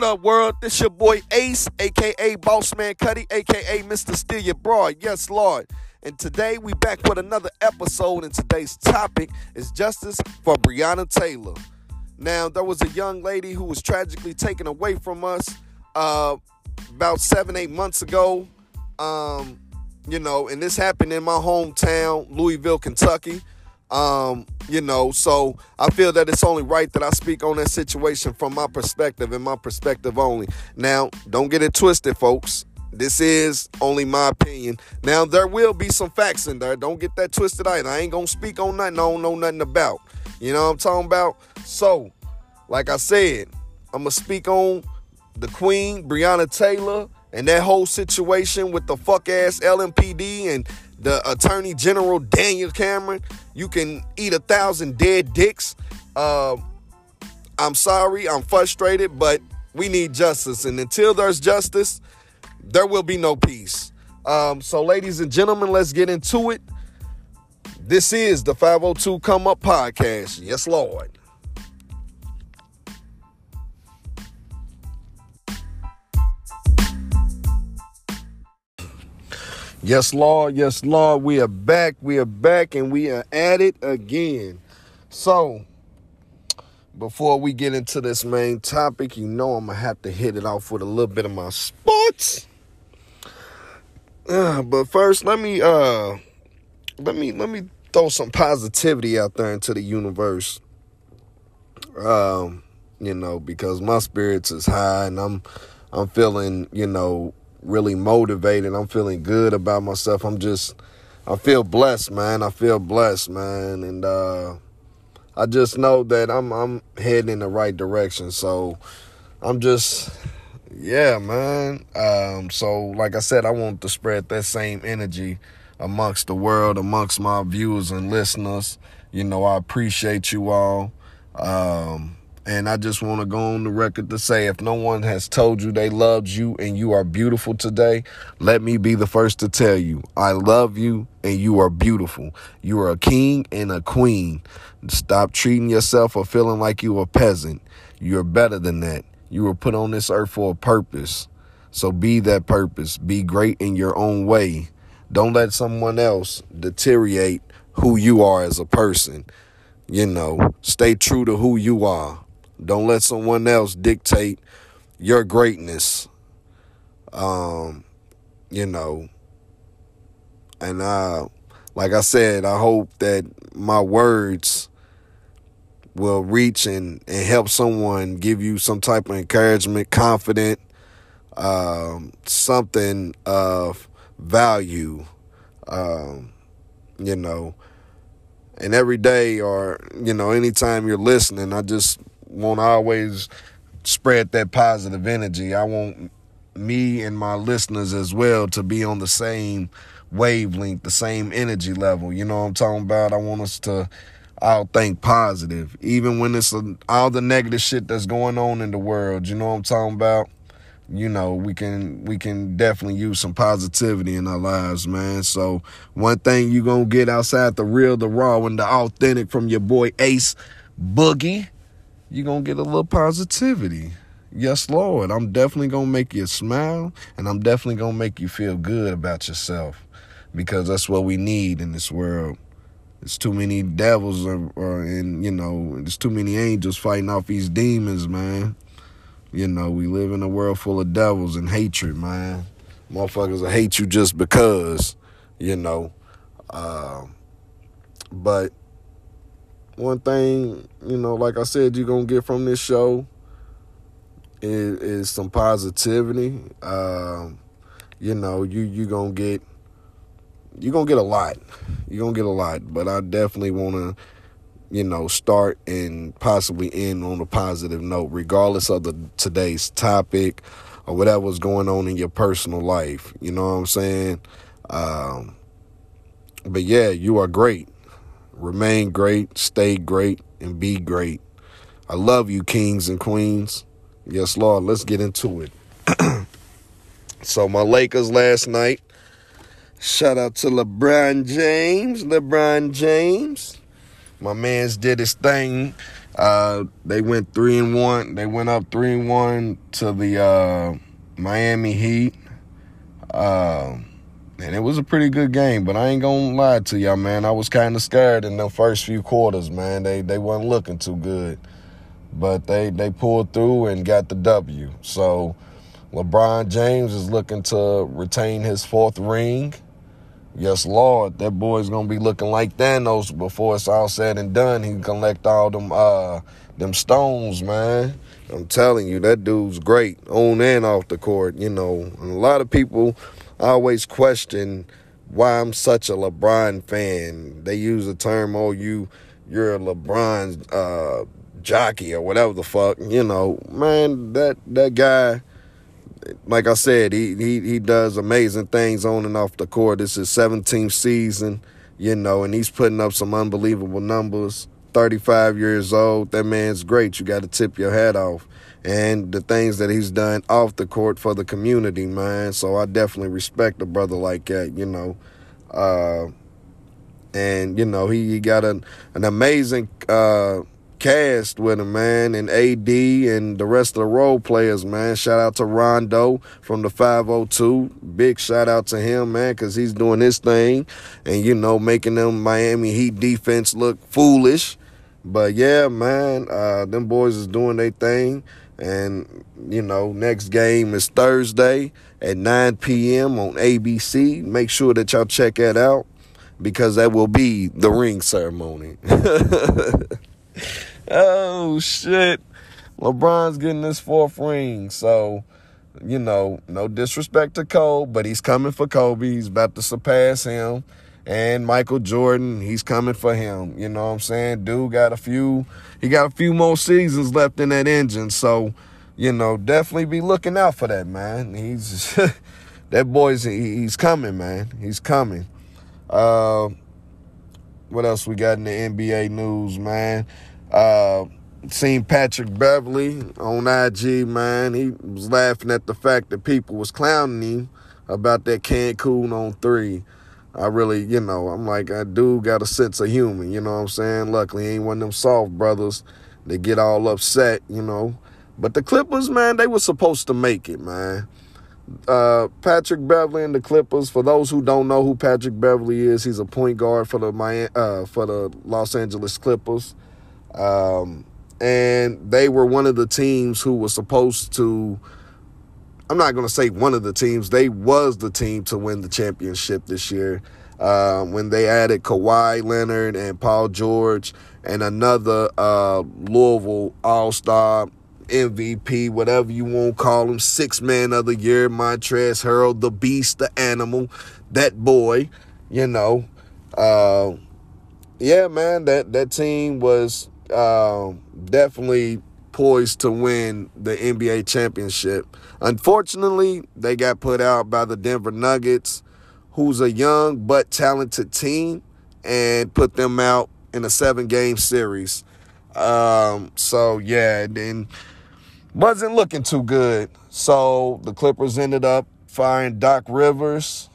What up, world? This your boy Ace, a.k.a. Bossman Cuddy, a.k.a. Mr. Steal Your Broad. Yes, Lord. And today we back with another episode, and today's topic is justice for Breonna Taylor. Now, there was a young lady who was tragically taken away from us about 7-8 months ago. And this happened in my hometown, Louisville, Kentucky. So I feel that it's only right that I speak on that situation from my perspective and my perspective only. Now, don't get it twisted, folks. This is only my opinion. Now, there will be some facts in there. Don't get that twisted either. I ain't going to speak on nothing I don't know nothing about. You know what I'm talking about? So, like I said, I'm going to speak on the Queen, Breonna Taylor, and that whole situation with the fuck-ass LMPD and the Attorney General Daniel Cameron. You can eat 1,000 dead dicks. I'm sorry, I'm frustrated, but we need justice. And until there's justice, there will be no peace. So ladies and gentlemen, let's get into it. This is the 502 Come Up Podcast. Yes, Lord. Yes, Lord. Yes, Lord. We are back. We are back, and we are at it again. So, before we get into this main topic, you know I'm going to have to hit it off with a little bit of my sports. But first, let me throw some positivity out there into the universe. Because my spirits is high, and I'm feeling, really motivated. I'm feeling good about myself. I feel blessed, man. And I just know that I'm heading in the right direction. So man. So like I said, I want to spread that same energy amongst the world, amongst my viewers and listeners. I appreciate you all. And I just want to go on the record to say, if no one has told you they loved you and you are beautiful today, let me be the first to tell you, I love you and you are beautiful. You are a king and a queen. Stop treating yourself or feeling like you a peasant. You're better than that. You were put on this earth for a purpose. So be that purpose. Be great in your own way. Don't let someone else deteriorate who you are as a person. Stay true to who you are. Don't let someone else dictate your greatness. Like I said, I hope that my words will reach and help someone, give you some type of encouragement, confident, something of value. And every day or, anytime you're listening, I just want to always spread that positive energy. I want me and my listeners as well to be on the same wavelength, the same energy level. You know what I'm talking about? I want us to all think positive, even when it's all the negative shit that's going on in the world. You know what I'm talking about? We can definitely use some positivity in our lives, man. So one thing you gonna get outside the real, the raw, and the authentic from your boy Ace Boogie, you gonna get a little positivity. Yes, Lord. I'm definitely gonna make you smile, and I'm definitely gonna make you feel good about yourself, because that's what we need in this world. There's too many devils, there's too many angels fighting off these demons, man. We live in a world full of devils and hatred, man. Motherfuckers will hate you just because, But one thing, like I said, you're going to get from this show is some positivity. You're going to get a lot. You're going to get a lot. But I definitely want to, start and possibly end on a positive note, regardless of today's topic or whatever's going on in your personal life. You know what I'm saying? But yeah, you are great. Remain great, stay great, and be great. I love you, kings and queens. Yes, Lord, let's get into it. So my Lakers last night, shout out to LeBron James. My man's did his thing. They went 3-1. They went up 3-1 to the Miami Heat. And it was a pretty good game, but I ain't gonna lie to y'all, man. I was kind of scared in the first few quarters, man. They wasn't looking too good. But they pulled through and got the W. So LeBron James is looking to retain his fourth ring. Yes, Lord, that boy's going to be looking like Thanos before it's all said and done. He can collect all them stones, man. I'm telling you, that dude's great on and off the court, you know. And a lot of people always question why I'm such a LeBron fan. They use the term, oh, you're a LeBron jockey or whatever the fuck, you know. Man, that guy... Like I said, he does amazing things on and off the court. This is his 17th season, you know, and he's putting up some unbelievable numbers. 35 years old. That man's great. You got to tip your hat off. And the things that he's done off the court for the community, man. So I definitely respect a brother like that, you know. And, you know, he got an amazing cast with him, man, and AD and the rest of the role players, man. Shout out to Rondo from the 502. Big shout out to him, man, because he's doing his thing and, you know, making them Miami Heat defense look foolish. But, yeah, man, them boys is doing their thing. And, you know, next game is Thursday at 9 p.m. on ABC. Make sure that y'all check that out because that will be the ring ceremony. Oh, shit. LeBron's getting his fourth ring. So, you know, no disrespect to Cole, but he's coming for Kobe. He's about to surpass him. And Michael Jordan, he's coming for him. You know what I'm saying? Dude got a few more seasons left in that engine. So, you know, definitely be looking out for that, man. He's coming, man. He's coming. What else we got in the NBA news, man? Seen Patrick Beverly on IG, man. He was laughing at the fact that people was clowning him about that Cancun on 3. I really, you know, I'm like, I do got a sense of humor, you know what I'm saying? Luckily, he ain't one of them soft brothers that get all upset, you know. But the Clippers, man, they were supposed to make it, man. Patrick Beverly and the Clippers. For those who don't know who Patrick Beverly is, he's a point guard for the Los Angeles Clippers, and they were one of the teams who was supposed to. I'm not going to say one of the teams. They was the team to win the championship this year when they added Kawhi Leonard and Paul George and another Louisville All-Star. MVP, whatever you want to call him, 6th man of the year, Montrezl Harrell, the beast, the animal, that boy, you know. Yeah, man, that team was definitely poised to win the NBA championship. Unfortunately, they got put out by the Denver Nuggets, who's a young but talented team, and put them out in a 7-game series. So, yeah, then... Wasn't looking too good. So the Clippers ended up firing Doc Rivers.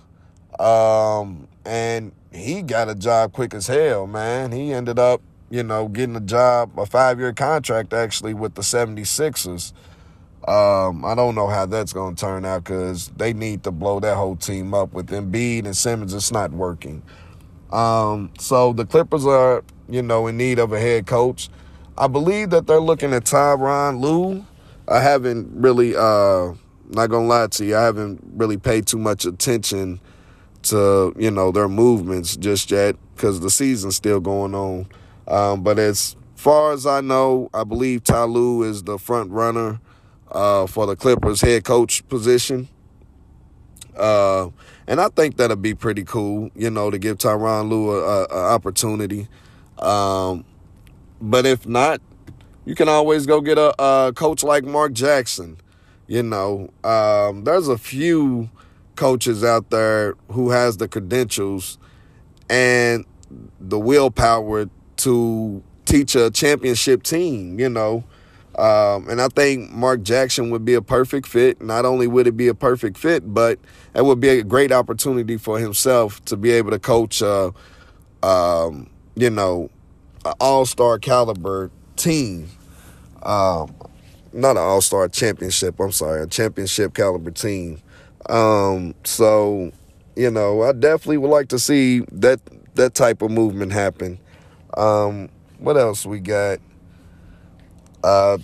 And he got a job quick as hell, man. He ended up, you know, getting a job, a 5-year contract actually with the 76ers. I don't know how that's going to turn out because they need to blow that whole team up with Embiid and Simmons. It's not working. So the Clippers are, you know, in need of a head coach. I believe that they're looking at Tyronn Lue. I haven't really, not going to lie to you, I haven't really paid too much attention to, you know, their movements just yet because the season's still going on. But as far as I know, I believe Ty Lue is the front runner for the Clippers head coach position. And I think that'll be pretty cool, you know, to give Tyronn Lue an opportunity. But if not, you can always go get a coach like Mark Jackson. You know, there's a few coaches out there who has the credentials and the willpower to teach a championship team, you know. And I think Mark Jackson would be a perfect fit. Not only would it be a perfect fit, but it would be a great opportunity for himself to be able to coach, you know, an all-star caliber team. Not an all-star championship, I'm sorry, a championship caliber team. So, you know, I definitely would like to see that type of movement happen. What else we got?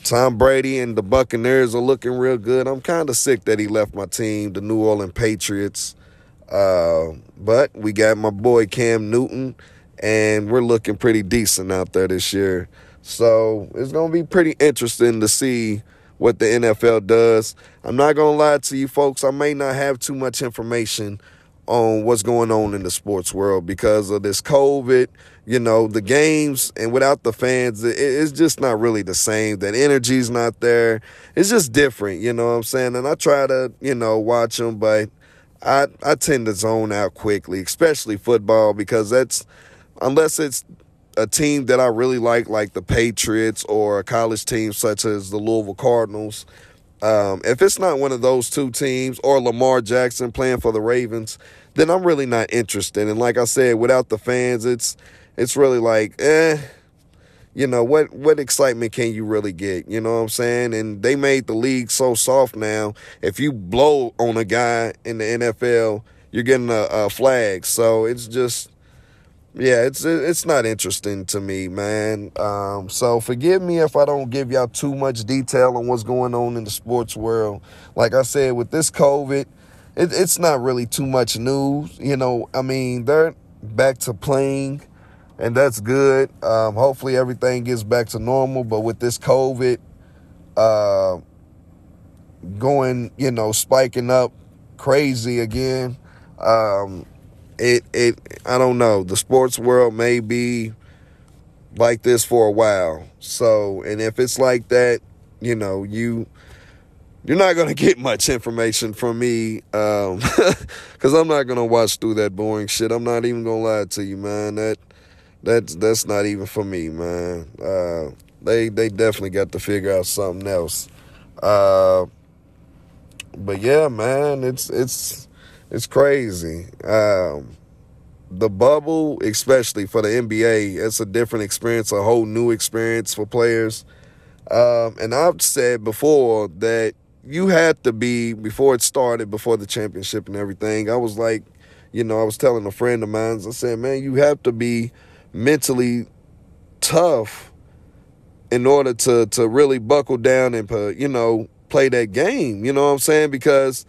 Tom Brady and the Buccaneers are looking real good. I'm kind of sick that he left my team, the New Orleans Patriots. But we got my boy Cam Newton, and we're looking pretty decent out there this year. So it's going to be pretty interesting to see what the NFL does. I'm not going to lie to you folks. I may not have too much information on what's going on in the sports world because of this COVID, you know, the games, and without the fans, it's just not really the same. That energy's not there. It's just different, you know what I'm saying? And I try to, you know, watch them, but I tend to zone out quickly, especially football, because that's, unless it's a team that I really like the Patriots, or a college team such as the Louisville Cardinals. If it's not one of those two teams or Lamar Jackson playing for the Ravens, then I'm really not interested. And like I said, without the fans, it's really like, you know, what excitement can you really get? You know what I'm saying? And they made the league so soft now. If you blow on a guy in the NFL, you're getting a flag. So it's just, yeah, it's not interesting to me, man. So forgive me if I don't give y'all too much detail on what's going on in the sports world. Like I said, with this COVID, it's not really too much news. You know, I mean, they're back to playing, and that's good. Hopefully everything gets back to normal. But with this COVID going, you know, spiking up crazy again, I don't know. The sports world may be like this for a while. So, and if it's like that, you know, you're not going to get much information from me, because I'm not going to watch through that boring shit. I'm not even going to lie to you, man. That's not even for me, man. They definitely got to figure out something else. But yeah, man, it's crazy. The bubble, especially for the NBA, it's a different experience, a whole new experience for players. And I've said before that you had to be, before it started, before the championship and everything, I was like, you know, I was telling a friend of mine, I said, man, you have to be mentally tough in order to really buckle down and, you know, play that game. You know what I'm saying? Because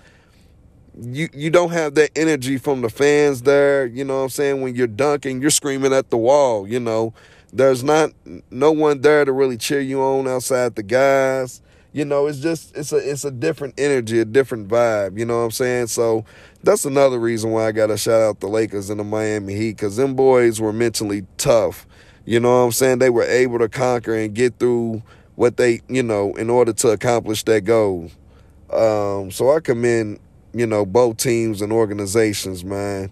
you don't have that energy from the fans there, you know what I'm saying? When you're dunking, you're screaming at the wall, you know. There's no one there to really cheer you on outside the guys. You know, it's just, it's a different energy, a different vibe, you know what I'm saying? So that's another reason why I got to shout out the Lakers and the Miami Heat, because them boys were mentally tough, you know what I'm saying? They were able to conquer and get through what they, you know, in order to accomplish that goal. So I commend, you know, both teams and organizations, man.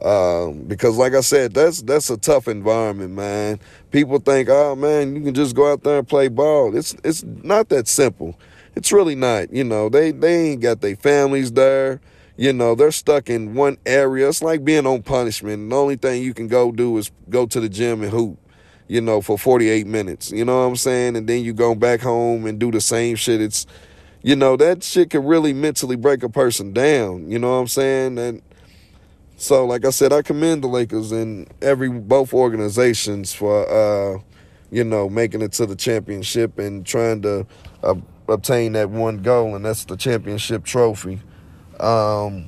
Because like I said, that's a tough environment, man. People think, oh man, you can just go out there and play ball. It's not that simple. It's really not. You know, they ain't got their families there. You know, they're stuck in one area. It's like being on punishment. The only thing you can go do is go to the gym and hoop, you know, for 48 minutes. You know what I'm saying? And then you go back home and do the same shit. It's, you know, that shit can really mentally break a person down. You know what I'm saying? And so, like I said, I commend the Lakers and both organizations for, you know, making it to the championship and trying to obtain that one goal, and that's the championship trophy. But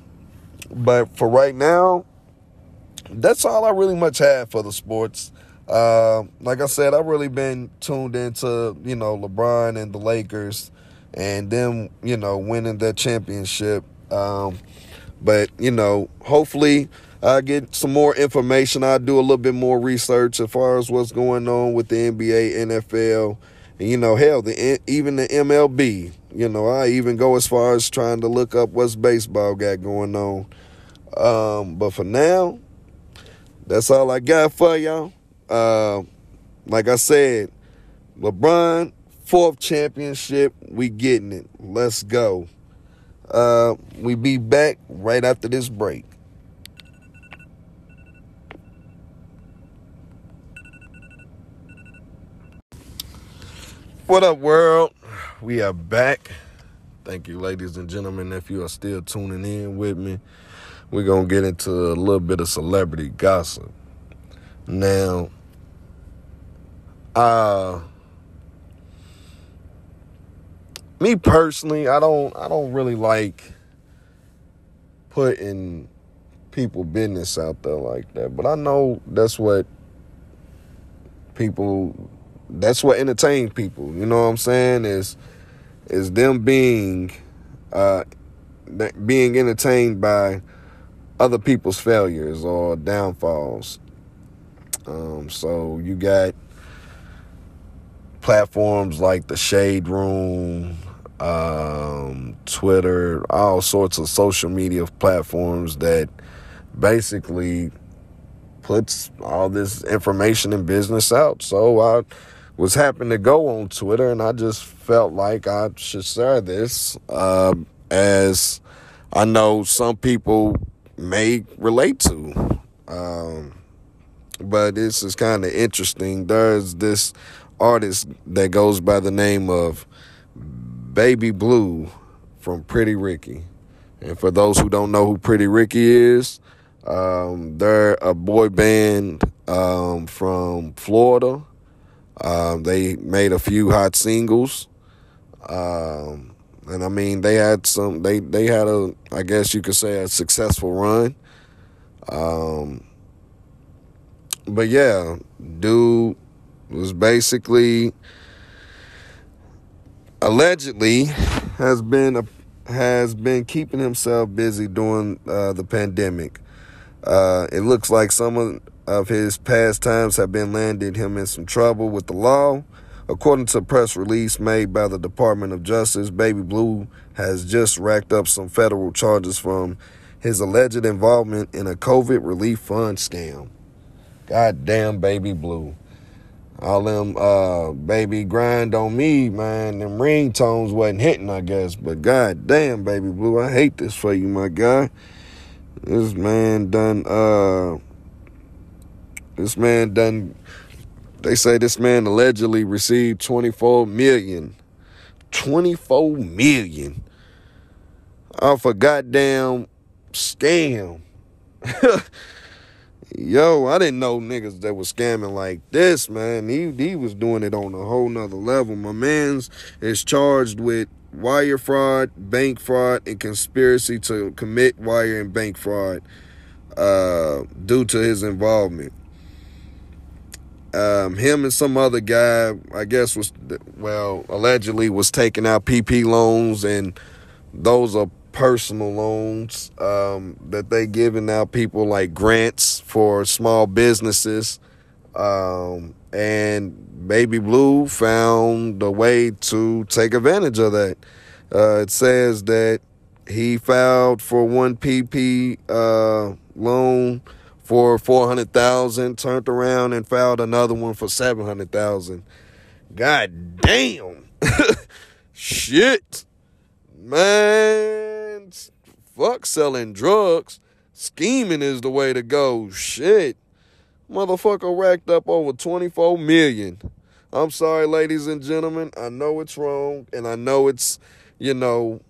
for right now, that's all I really much have for the sports. Like I said, I've really been tuned into, you know, LeBron and the Lakers, and them, you know, winning that championship. But, you know, hopefully I get some more information. I'll do a little bit more research as far as what's going on with the NBA, NFL, and, you know, hell, even the MLB. You know, I even go as far as trying to look up what's baseball got going on. But for now, that's all I got for y'all. Like I said, LeBron, 4th championship, we getting it. Let's go. We be back right after this break. What up, world? We are back. Thank you, ladies and gentlemen, if you are still tuning in with me. We're going to get into a little bit of celebrity gossip. Now, me personally, I don't really like putting people business out there like that, but I know that's what entertains people, you know what I'm saying, is them being entertained by other people's failures or downfalls. So you got platforms like the Shade Room, Twitter, all sorts of social media platforms that basically puts all this information and business out. So I was happy to go on Twitter, and I just felt like I should share this, as I know some people may relate to. But this is kind of interesting. There's this artist that goes by the name of Baby Blue from Pretty Ricky. And for those who don't know who Pretty Ricky is, they're a boy band from Florida. They made a few hot singles. And I mean, they had a, I guess you could say, a successful run. But yeah, dude was basically, allegedly, has been keeping himself busy during the pandemic. It looks like some of his pastimes have been landed him in some trouble with the law. According to a press release made by the Department of Justice, Baby Blue has just racked up some federal charges from his alleged involvement in a COVID relief fund scam. Goddamn, Baby Blue. All them, baby grind on me, man. Them ringtones wasn't hitting, I guess. But goddamn, Baby Blue, I hate this for you, my guy. This man done, they say this man allegedly received $24 million off a goddamn scam. Yo, I didn't know niggas that was scamming like this, man. He was doing it on a whole nother level. My man's is charged with wire fraud, bank fraud, and conspiracy to commit wire and bank fraud due to his involvement. Him and some other guy, I guess, allegedly was taking out PP loans, and those are personal loans that they giving out people, like grants for small businesses. And Baby Blue found a way to take advantage of that. It says that he filed for one PP loan for $400,000, turned around and filed another one for $700,000. God damn. Shit. Man, fuck selling drugs. Scheming is the way to go. Shit. Motherfucker racked up over $24 million. I'm sorry, ladies and gentlemen. I know it's wrong, and I know it's, all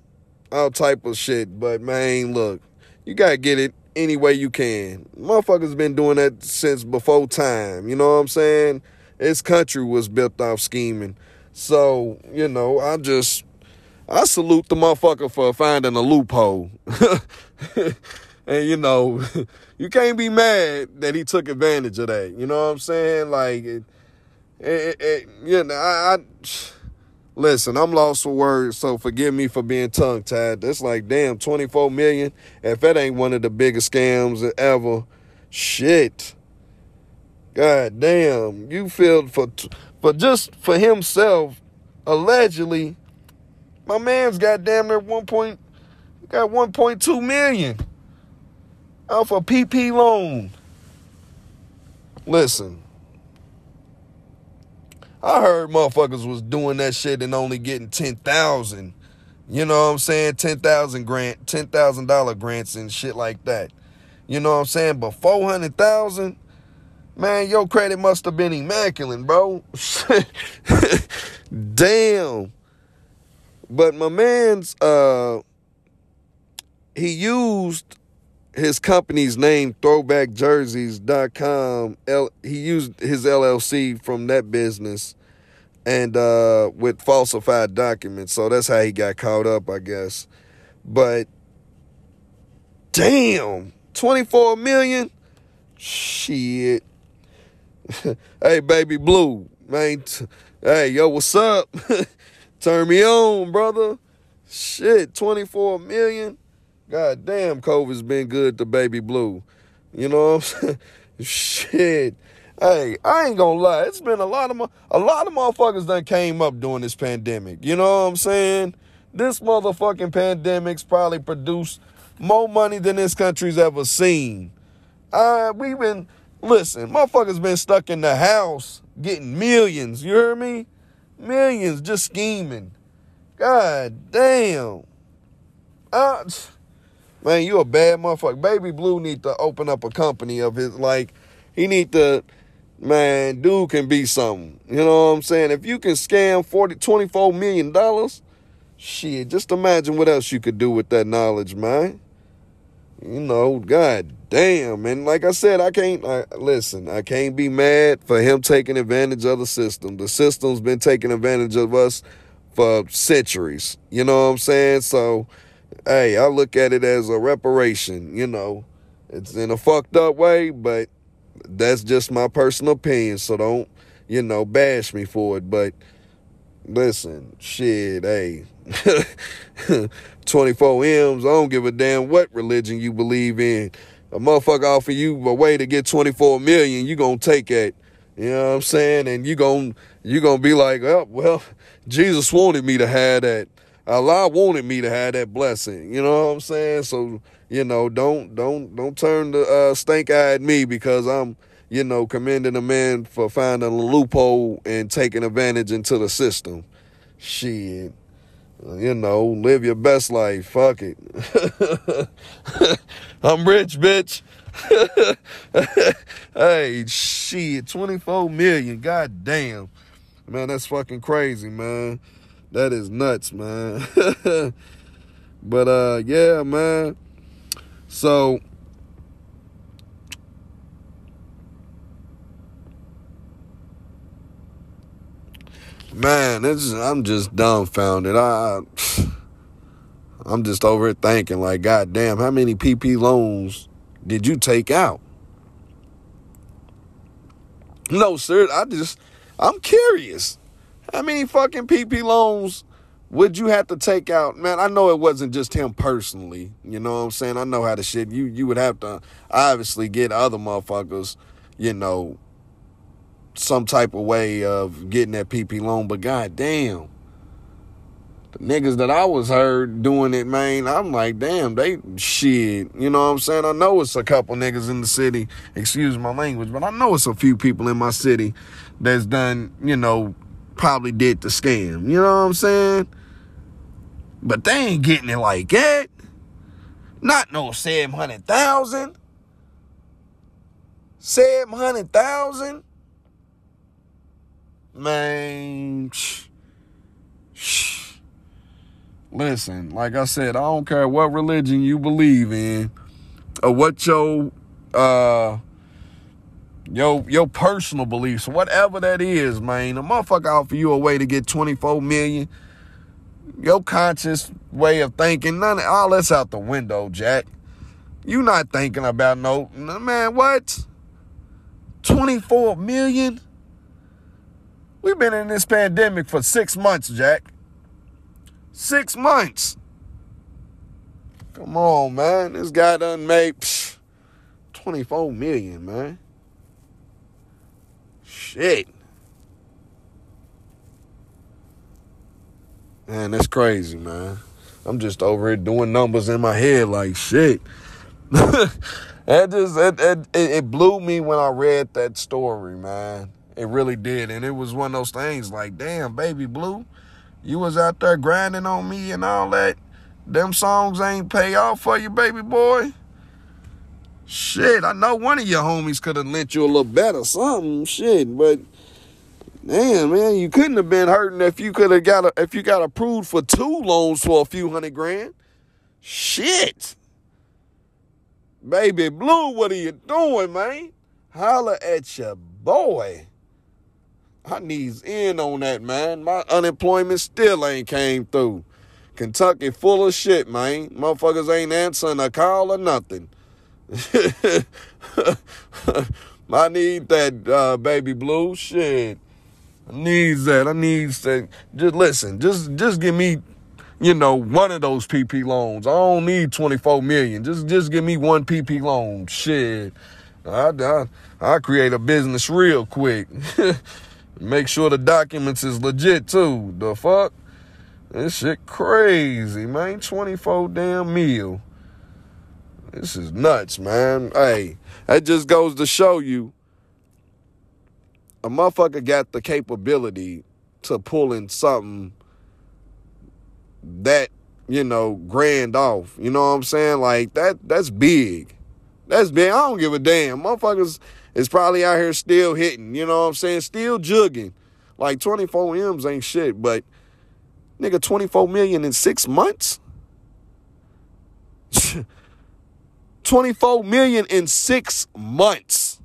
type of shit. But, man, look, you got to get it any way you can. Motherfuckers been doing that since before time. You know what I'm saying? This country was built off scheming. So, I salute the motherfucker for finding a loophole. And, you can't be mad that he took advantage of that. You know what I'm saying? Like, listen, I'm lost for words, so forgive me for being tongue-tied. That's like, damn, $24 million. If that ain't one of the biggest scams ever, shit. God damn. You feel for himself, allegedly, my man's got damn near $1.2 million off a PP loan. Listen, I heard motherfuckers was doing that shit and only getting $10,000. You know what I'm saying? $10,000 grants and shit like that. You know what I'm saying? But $400,000, Man, your credit must have been immaculate, bro. Damn. But my man's, he used his company's name, ThrowbackJerseys.com. He used his LLC from that business and with falsified documents. So that's how he got caught up, I guess. But damn, $24 million? Shit. Hey, Baby Blue, man. Hey, yo, what's up? Turn me on, brother. Shit, $24 million? God damn, COVID's been good to Baby Blue. You know what I'm saying? Shit. Hey, I ain't gonna lie. It's been a lot of motherfuckers done came up during this pandemic. You know what I'm saying? This motherfucking pandemic's probably produced more money than this country's ever seen. Listen, motherfuckers been stuck in the house getting millions, you hear me? Millions, just scheming. God damn. Man, you a bad motherfucker. Baby Blue need to open up a company of his, like, he need to, man, dude can be something. You know what I'm saying? If you can scam $24 million, shit, just imagine what else you could do with that knowledge, man. You know, God damn. And like I said, I can't be mad for him taking advantage of the system. The system's been taking advantage of us for centuries. You know what I'm saying? So, hey, I look at it as a reparation. You know, it's in a fucked up way, but that's just my personal opinion. So don't, you know, bash me for it. But listen, shit, hey, 24 M's, I don't give a damn what religion you believe in. A motherfucker offer you a way to get 24 million, you gonna take it. You know what I'm saying? And you gonna be like, oh, well, Jesus wanted me to have that. Allah wanted me to have that blessing. You know what I'm saying? So, you know, don't turn the stink-eyed me because I'm, you know, commending a man for finding a loophole and taking advantage into the system. Shit. You know, live your best life. Fuck it. I'm rich, bitch. Hey, shit, 24 million. God damn. Man, that's fucking crazy, man. That is nuts, man. But, yeah, man. So, man, I'm just dumbfounded. I'm just over it thinking, like, goddamn, how many PP loans did you take out? No, sir, I'm curious. How many fucking PP loans would you have to take out? Man, I know it wasn't just him personally. You know what I'm saying? I know how the shit, you would have to obviously get other motherfuckers, you know, some type of way of getting that PP loan, but goddamn, the niggas that I was heard doing it, man, I'm like, damn, they shit. You know what I'm saying? I know it's a couple niggas in the city, excuse my language, but I know it's a few people in my city that's done, you know, probably did the scam. You know what I'm saying? But they ain't getting it like that. Not no 700,000. 700,000? Man, listen, like I said, I don't care what religion you believe in or what your personal beliefs, whatever that is, man, a motherfucker offer you a way to get 24 million. Your conscious way of thinking, all that's out the window, Jack. You not thinking about man, what? 24 million? We've been in this pandemic for 6 months, Jack. 6 months. Come on, man. This guy done made $24 million, man. Shit. Man, that's crazy, man. I'm just over here doing numbers in my head like shit. It blew me when I read that story, man. It really did, and it was one of those things like, damn, Baby Blue, you was out there grinding on me and all that. Them songs ain't pay off for you, baby boy. Shit, I know one of your homies could have lent you a little bet or something, shit, but damn, man, you couldn't have been hurting if you could have if you got approved for two loans for a few $100 grand. Shit. Baby Blue, what are you doing, man? Holla at your boy. I needs in on that, man. My unemployment still ain't came through. Kentucky full of shit, man. Motherfuckers ain't answering a call or nothing. I need that, Baby Blue. Shit, I needs that. I needs that. Just listen. Just give me, you know, one of those PP loans. I don't need 24 million. Just give me one PP loan. Shit, I create a business real quick. Make sure the documents is legit too. The fuck, this shit crazy, man. 24 damn mil. This is nuts, man. Hey, that just goes to show you a motherfucker got the capability to pull in something that, you know, grand off. You know what I'm saying? Like, that's big. That's big. I don't give a damn. Motherfuckers is probably out here still hitting. You know what I'm saying? Still jugging. Like, 24 M's ain't shit, but, nigga, 24 million in 6 months? 24 million in 6 months.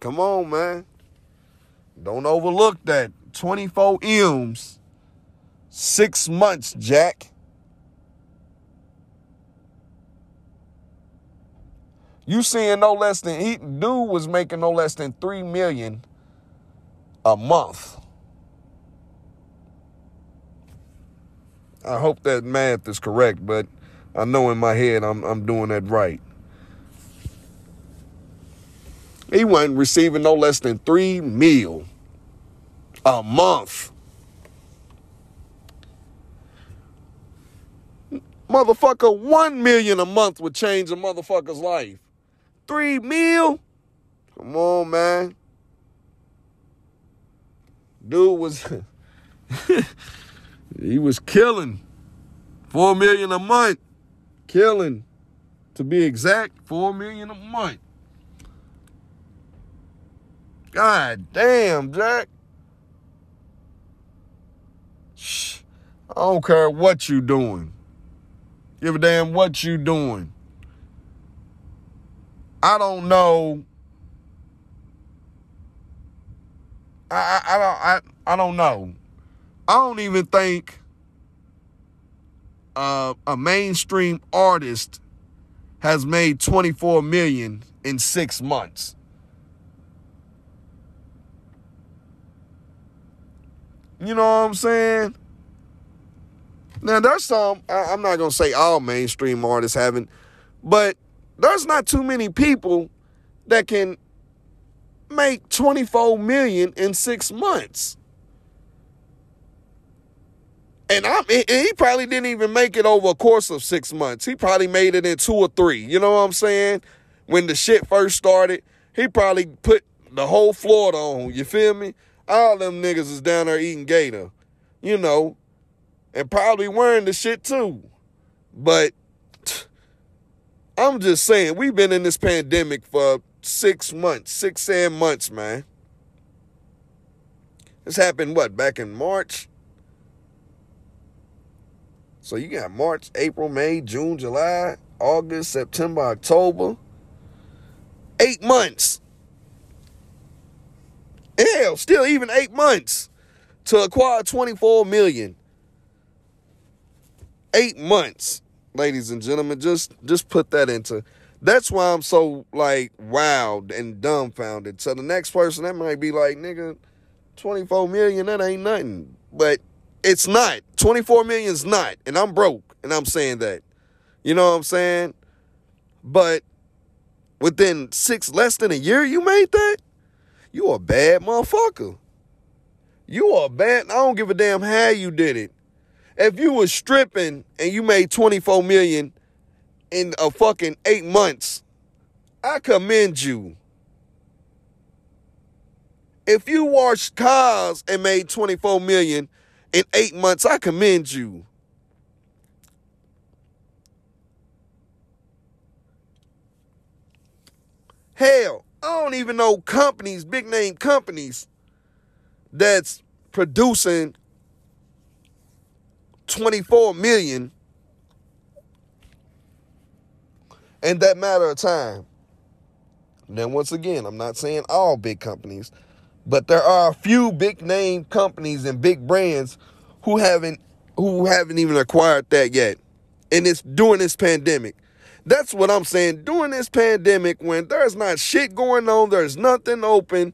Come on, man. Don't overlook that. 24 M's. 6 months, Jack. You seeing no less than, dude was making no less than 3 million a month. I hope that math is correct, but I know in my head I'm doing that right. He wasn't receiving no less than 3 mil a month. Motherfucker, 1 million a month would change a motherfucker's life. 3 mil? Come on, man. Dude was, he was killing. 4 million a month. Killing, to be exact, 4 million a month. God damn, Jack. Shh. I don't care what you doing. Give a damn what you doing. I don't know. I don't know. I don't even think a mainstream artist has made 24 million in 6 months. You know what I'm saying? Now, there's some, I'm not going to say all mainstream artists haven't, but there's not too many people that can make 24 million in 6 months. And he probably didn't even make it over a course of 6 months. He probably made it in 2 or 3. You know what I'm saying? When the shit first started, he probably put the whole Florida on. You feel me? All them niggas is down there eating gator, you know, and probably wearing the shit too. But I'm just saying, we've been in this pandemic for 6 months, 6 and months, man. This happened, what, back in March? So you got March, April, May, June, July, August, September, October. 8 months. Hell, still even 8 months to acquire 24 million. 8 months, ladies and gentlemen. Just put that into. That's why I'm so, like, wowed and dumbfounded. So the next person that might be like, nigga, 24 million, that ain't nothing. But it's not. 24 million is not. And I'm broke. And I'm saying that. You know what I'm saying? But within less than a year, you made that? You a bad motherfucker. You are bad. I don't give a damn how you did it. If you was stripping and you made 24 million in a fucking 8 months, I commend you. If you washed cars and made 24 million, in 8 months, I commend you. Hell, I don't even know companies, big name companies, that's producing 24 million in that matter of time. Then once again, I'm not saying all big companies, but there are a few big name companies and big brands who haven't even acquired that yet. And it's during this pandemic. That's what I'm saying. During this pandemic, when there's not shit going on, there's nothing open,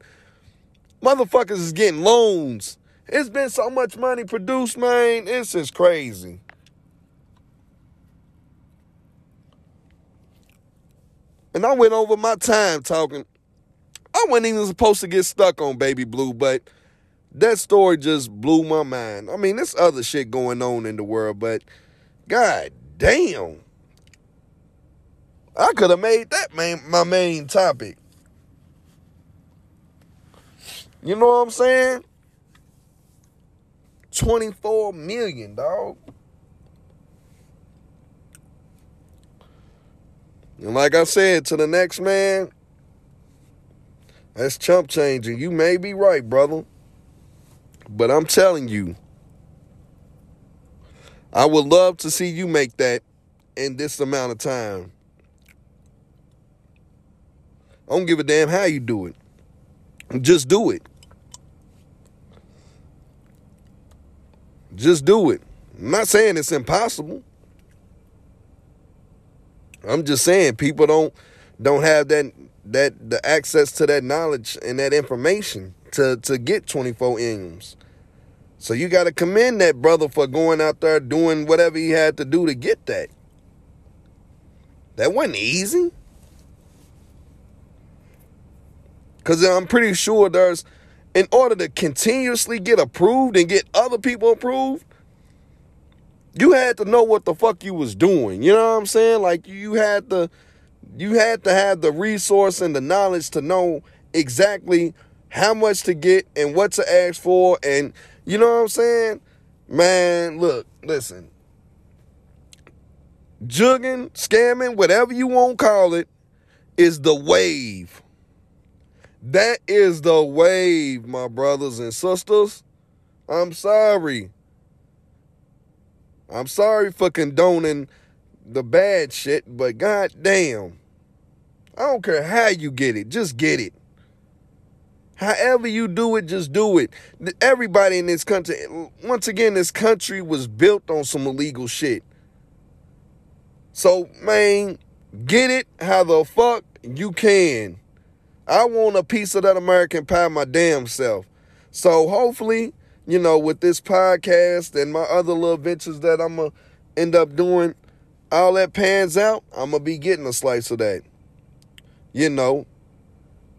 motherfuckers is getting loans. It's been so much money produced, man. This is crazy. And I went over my time talking. I wasn't even supposed to get stuck on Baby Blue, but that story just blew my mind. I mean, there's other shit going on in the world, but god damn. I could have made that my main topic. You know what I'm saying? 24 million, dog. And like I said, to the next man, that's chump changing. You may be right, brother. But I'm telling you, I would love to see you make that in this amount of time. I don't give a damn how you do it. Just do it. Just do it. I'm not saying it's impossible. I'm just saying people don't have that the access to that knowledge and that information to get 24 innings. So you got to commend that brother for going out there doing whatever he had to do to get that. That wasn't easy. Because I'm pretty sure in order to continuously get approved and get other people approved, you had to know what the fuck you was doing. You know what I'm saying? Like, you had to have the resource and the knowledge to know exactly how much to get and what to ask for. And you know what I'm saying? Man, look, listen. Jugging, scamming, whatever you want to call it, is the wave. That is the wave, my brothers and sisters. I'm sorry. I'm sorry for condoning the bad shit, but goddamn, I don't care how you get it. Just get it. However you do it, just do it. Everybody in this country, once again, this country was built on some illegal shit. So, man, get it how the fuck you can. I want a piece of that American pie my damn self. So hopefully, you know, with this podcast and my other little ventures that I'm going to end up doing, all that pans out, I'm going to be getting a slice of that. You know,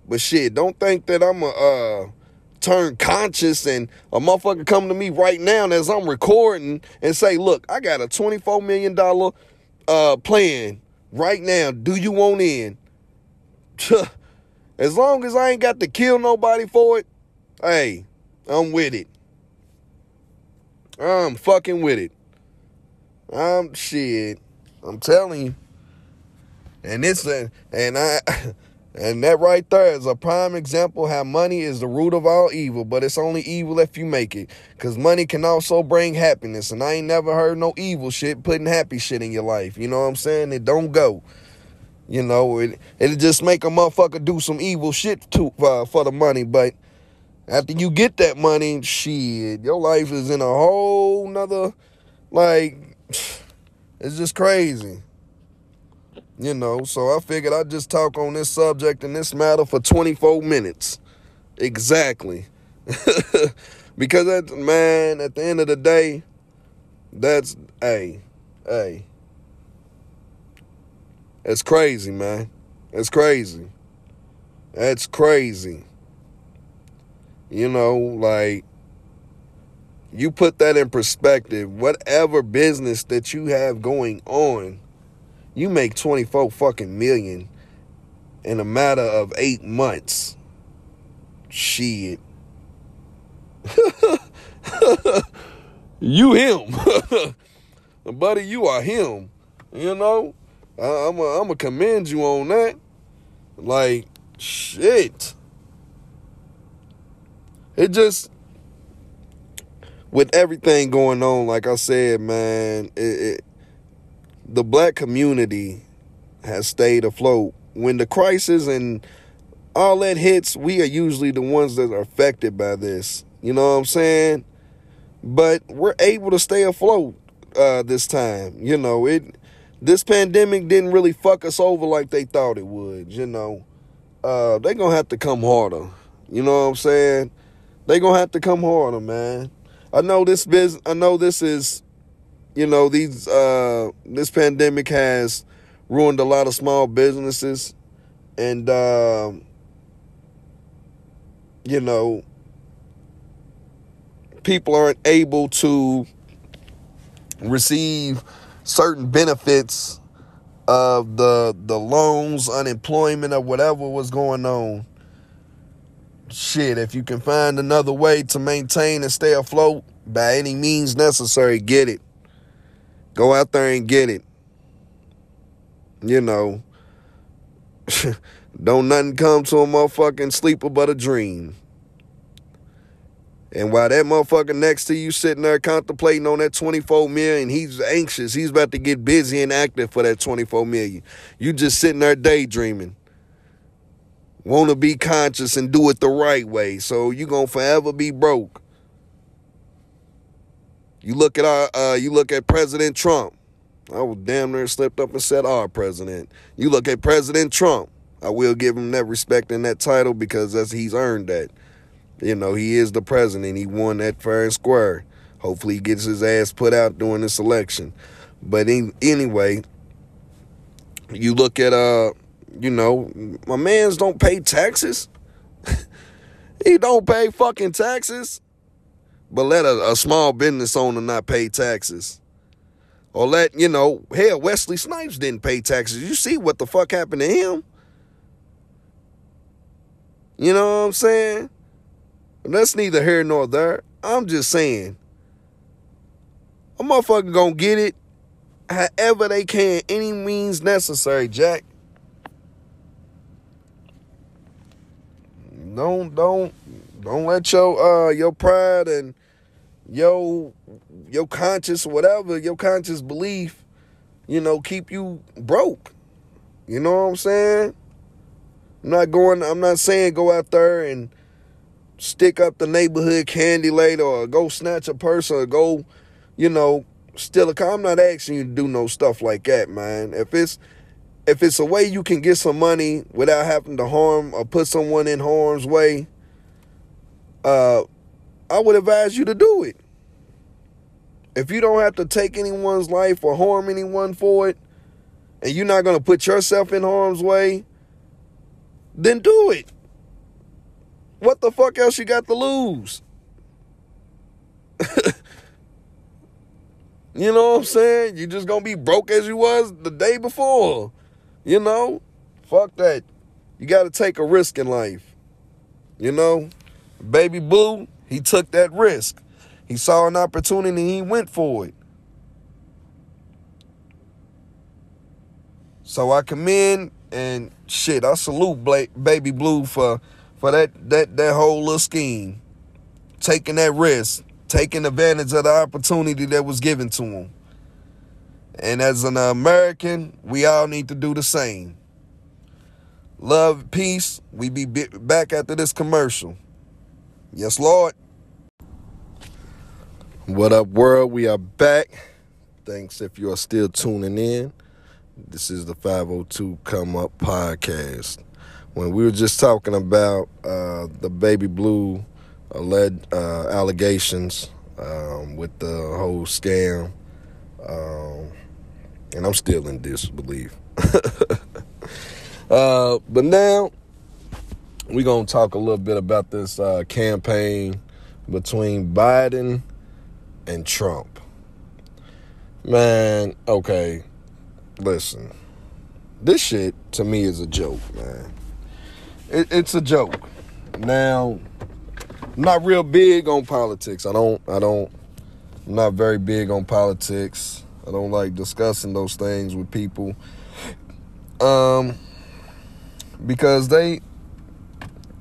but shit, don't think that I'm going to turn conscious and a motherfucker come to me right now as I'm recording and say, look, I got a $24 million plan right now. Do you want in? As long as I ain't got to kill nobody for it, hey, I'm with it. I'm fucking with it. I'm telling you. And that right there is a prime example how money is the root of all evil, but it's only evil if you make it. Because money can also bring happiness. And I ain't never heard no evil shit putting happy shit in your life. You know what I'm saying? It don't go. You know, it'll just make a motherfucker do some evil shit for the money. But after you get that money, shit, your life is in a whole nother, like, it's just crazy. You know, so I figured I'd just talk on this subject and this matter for 24 minutes. Exactly. Because, man, at the end of the day, that's, hey. It's crazy, man. It's crazy. That's crazy. You know, like, you put that in perspective. Whatever business that you have going on, you make 24 fucking million in a matter of 8 months. Shit. You him. Buddy, you are him. You know? I'm going to commend you on that. Like, shit. It just, with everything going on, like I said, man, the black community has stayed afloat. When the crisis and all that hits, we are usually the ones that are affected by this. You know what I'm saying? But we're able to stay afloat this time. You know, this pandemic didn't really fuck us over like they thought it would, you know. They're going to have to come harder. You know what I'm saying? They're going to have to come harder, man. I know this is, you know, this pandemic has ruined a lot of small businesses. And, you know, people aren't able to receive certain benefits of the loans, unemployment, or whatever was going on. Shit, if you can find another way to maintain and stay afloat by any means necessary, get it. Go out there and get it. You know, don't nothing come to a motherfucking sleeper but a dream. And while that motherfucker next to you sitting there contemplating on that $24 million, he's anxious. He's about to get busy and active for that $24 million. You just sitting there daydreaming. Want to be conscious and do it the right way. So you're going to forever be broke. You look at President Trump. I was damn near slipped up and said our president. You look at President Trump. I will give him that respect and that title because he's earned that. You know, he is the president. He won that fair and square. Hopefully he gets his ass put out during this election. But anyway, you look at, you know, my mans don't pay taxes. He don't pay fucking taxes. But let a small business owner not pay taxes. Or let, you know, hell, Wesley Snipes didn't pay taxes. You see what the fuck happened to him? You know what I'm saying? That's neither here nor there. I'm just saying, a motherfucker gonna get it however they can, any means necessary, Jack. Don't let your pride and your conscience, whatever, your conscious belief, you know, keep you broke. You know what I'm saying? I'm not saying go out there and stick up the neighborhood candy later or go snatch a purse or go, you know, steal a car. I'm not asking you to do no stuff like that, man. If it's a way you can get some money without having to harm or put someone in harm's way, I would advise you to do it. If you don't have to take anyone's life or harm anyone for it, and you're not going to put yourself in harm's way, then do it. What the fuck else you got to lose? You know what I'm saying? You just gonna be broke as you was the day before. You know? Fuck that. You gotta take a risk in life. You know? Baby Blue, he took that risk. He saw an opportunity, he went for it. So I commend and shit, I salute Baby Blue for that whole little scheme, taking that risk, taking advantage of the opportunity that was given to him. And as an American, we all need to do the same. Love, peace. We be back after this commercial. Yes, Lord. What up, world? We are back. Thanks if you are still tuning in. This is the 502 Come Up Podcast. When we were just talking about the Baby Blue alleged allegations with the whole scam, and I'm still in disbelief. But now we're going to talk a little bit about this campaign between Biden and Trump. Man, okay, listen, this shit to me is a joke, man. It's a joke. Now, I'm not real big on politics. I'm not very big on politics. I don't like discussing those things with people. Because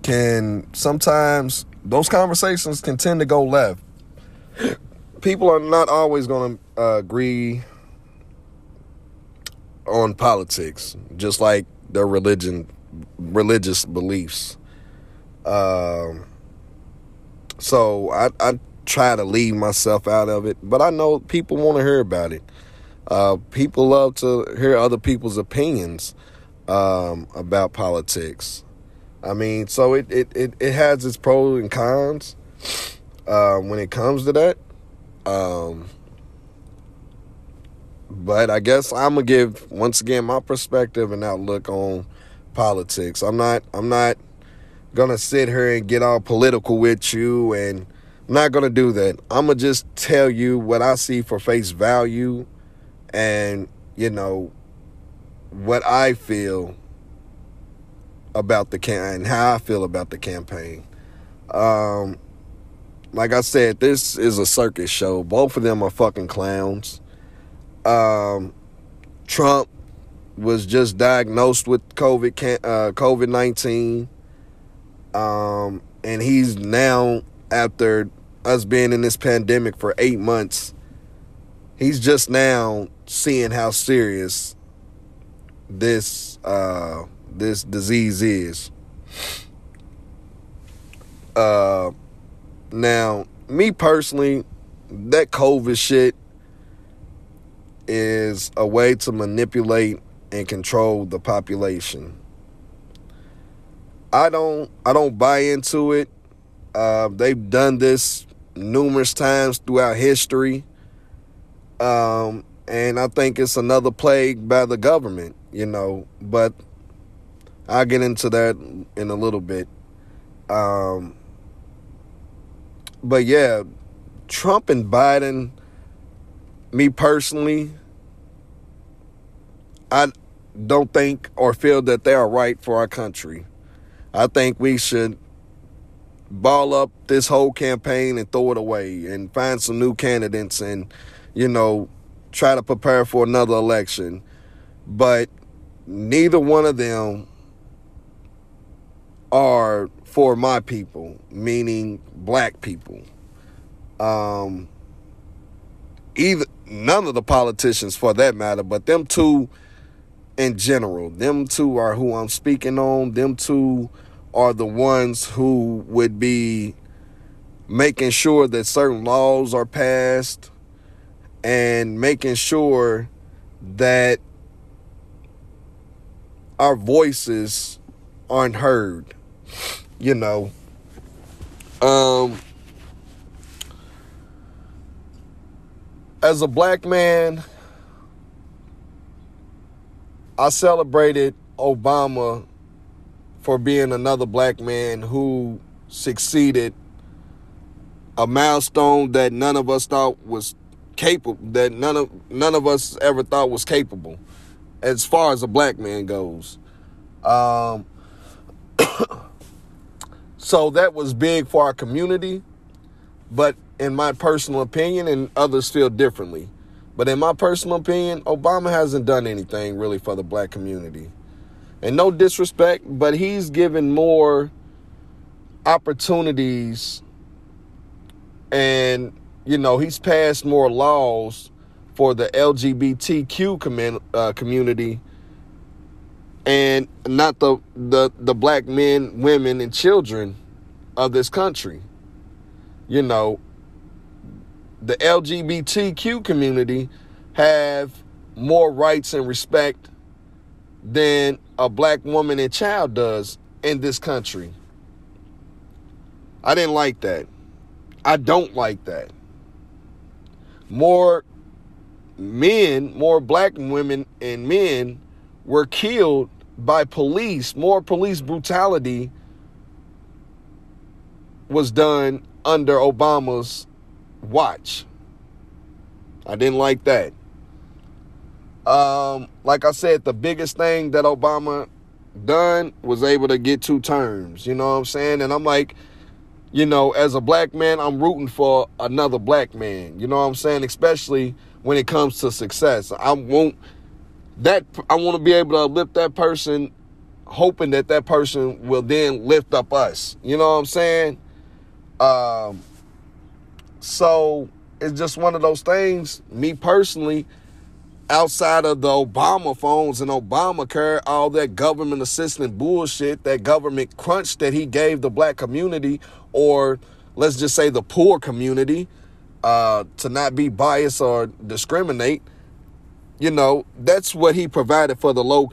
can sometimes, those conversations can tend to go left. People are not always going to agree on politics, just like their religious beliefs. So I try to leave myself out of it, but I know people want to hear about it. People love to hear other people's opinions about politics. I mean, so it has its pros and cons when it comes to that. But I guess I'm gonna give once again my perspective and outlook on politics. I'm not gonna sit here and get all political with you, and I'm not gonna do that. I'm gonna just tell you what I see for face value, and you know what I feel about the campaign and how I feel about the campaign. Like I said, this is a circus show. Both of them are fucking clowns. Trump was just diagnosed with COVID-19. And he's now, after us being in this pandemic for 8 months, he's just now seeing how serious this disease is. Now, me personally, that COVID shit is a way to manipulate and control the population. I don't buy into it. They've done this numerous times throughout history. And I think it's another plague by the government, you know, but I'll get into that in a little bit. But yeah, Trump and Biden, me personally, I don't think or feel that they are right for our country. I think we should ball up this whole campaign and throw it away and find some new candidates and, you know, try to prepare for another election. But neither one of them are for my people, meaning black people. None of the politicians for that matter, but them two in general, them two are who I'm speaking on. Them two are the ones who would be making sure that certain laws are passed and making sure that our voices aren't heard. You know, as a black man, I celebrated Obama for being another black man who succeeded a milestone that none of us thought was capable, that none of us ever thought was capable, as far as a black man goes. So that was big for our community, but in my personal opinion, and others feel differently, but in my personal opinion, Obama hasn't done anything really for the black community. And no disrespect, but he's given more opportunities and, you know, he's passed more laws for the LGBTQ community. And not the black men, women, and children of this country. You know, the LGBTQ community have more rights and respect than a black woman and child does in this country. I didn't like that. I don't like that. More men, more black women and men were killed by police. More police brutality was done under Obama's watch. I didn't like that. Like I said, the biggest thing that Obama done was able to get 2 terms. You know what I'm saying? And I'm like, you know, as a black man, I'm rooting for another black man. You know what I'm saying? Especially when it comes to success. I want to be able to uplift that person hoping that that person will then lift up us. You know what I'm saying? So it's just one of those things. Me personally, outside of the Obama phones and Obamacare, all that government assistant bullshit, that government crunch that he gave the black community, or let's just say the poor community, to not be biased or discriminate, you know, that's what he provided for the low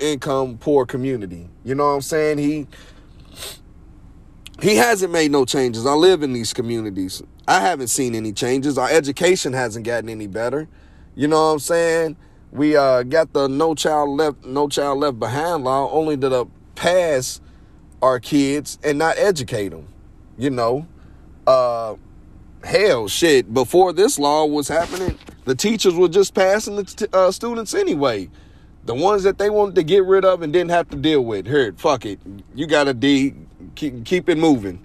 income poor community. You know what I'm saying? He hasn't made no changes. I live in these communities. I haven't seen any changes. Our education hasn't gotten any better. You know what I'm saying? We got the No Child Left Behind law only to pass our kids and not educate them. You know, hell, shit. Before this law was happening, the teachers were just passing the students anyway. The ones that they wanted to get rid of and didn't have to deal with. Here, fuck it. You got a D. Keep it moving.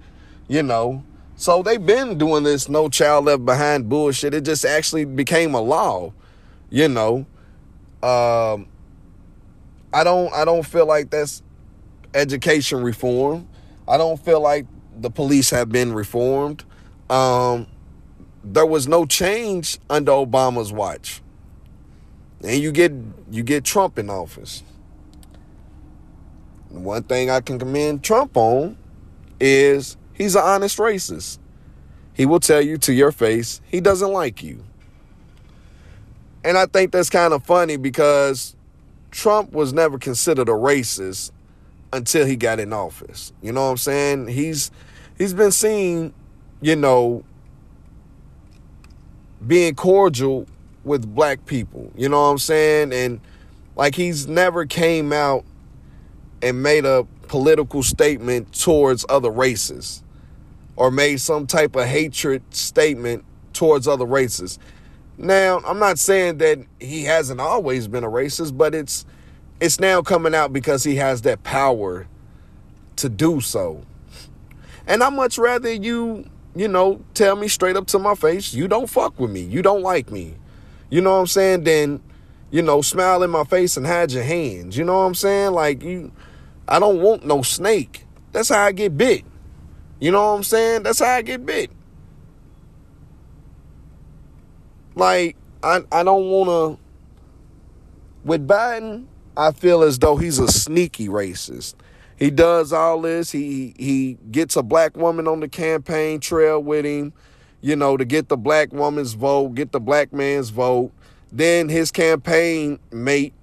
You know. So they've been doing this No Child Left Behind bullshit. It just actually became a law, you know. I don't feel like that's education reform. I don't feel like the police have been reformed. There was no change under Obama's watch, and you get Trump in office. One thing I can commend Trump on is, he's an honest racist. He will tell you to your face he doesn't like you. And I think that's kind of funny, because Trump was never considered a racist until he got in office. You know what I'm saying? He's been seen, you know, being cordial with black people. You know what I'm saying? And like, he's never came out and made a political statement towards other races, or made some type of hatred statement towards other races. Now, I'm not saying that he hasn't always been a racist, but it's now coming out because he has that power to do so. And I'd much rather you know, tell me straight up to my face, you don't fuck with me, you don't like me, you know what I'm saying, than, you know, smile in my face and hide your hands. You know what I'm saying? Like, I don't want no snake. That's how I get bit. You know what I'm saying? That's how I get bit. Like, I don't want to. With Biden, I feel as though he's a sneaky racist. He does all this. He gets a black woman on the campaign trail with him, you know, to get the black woman's vote, get the black man's vote. Then his campaign mate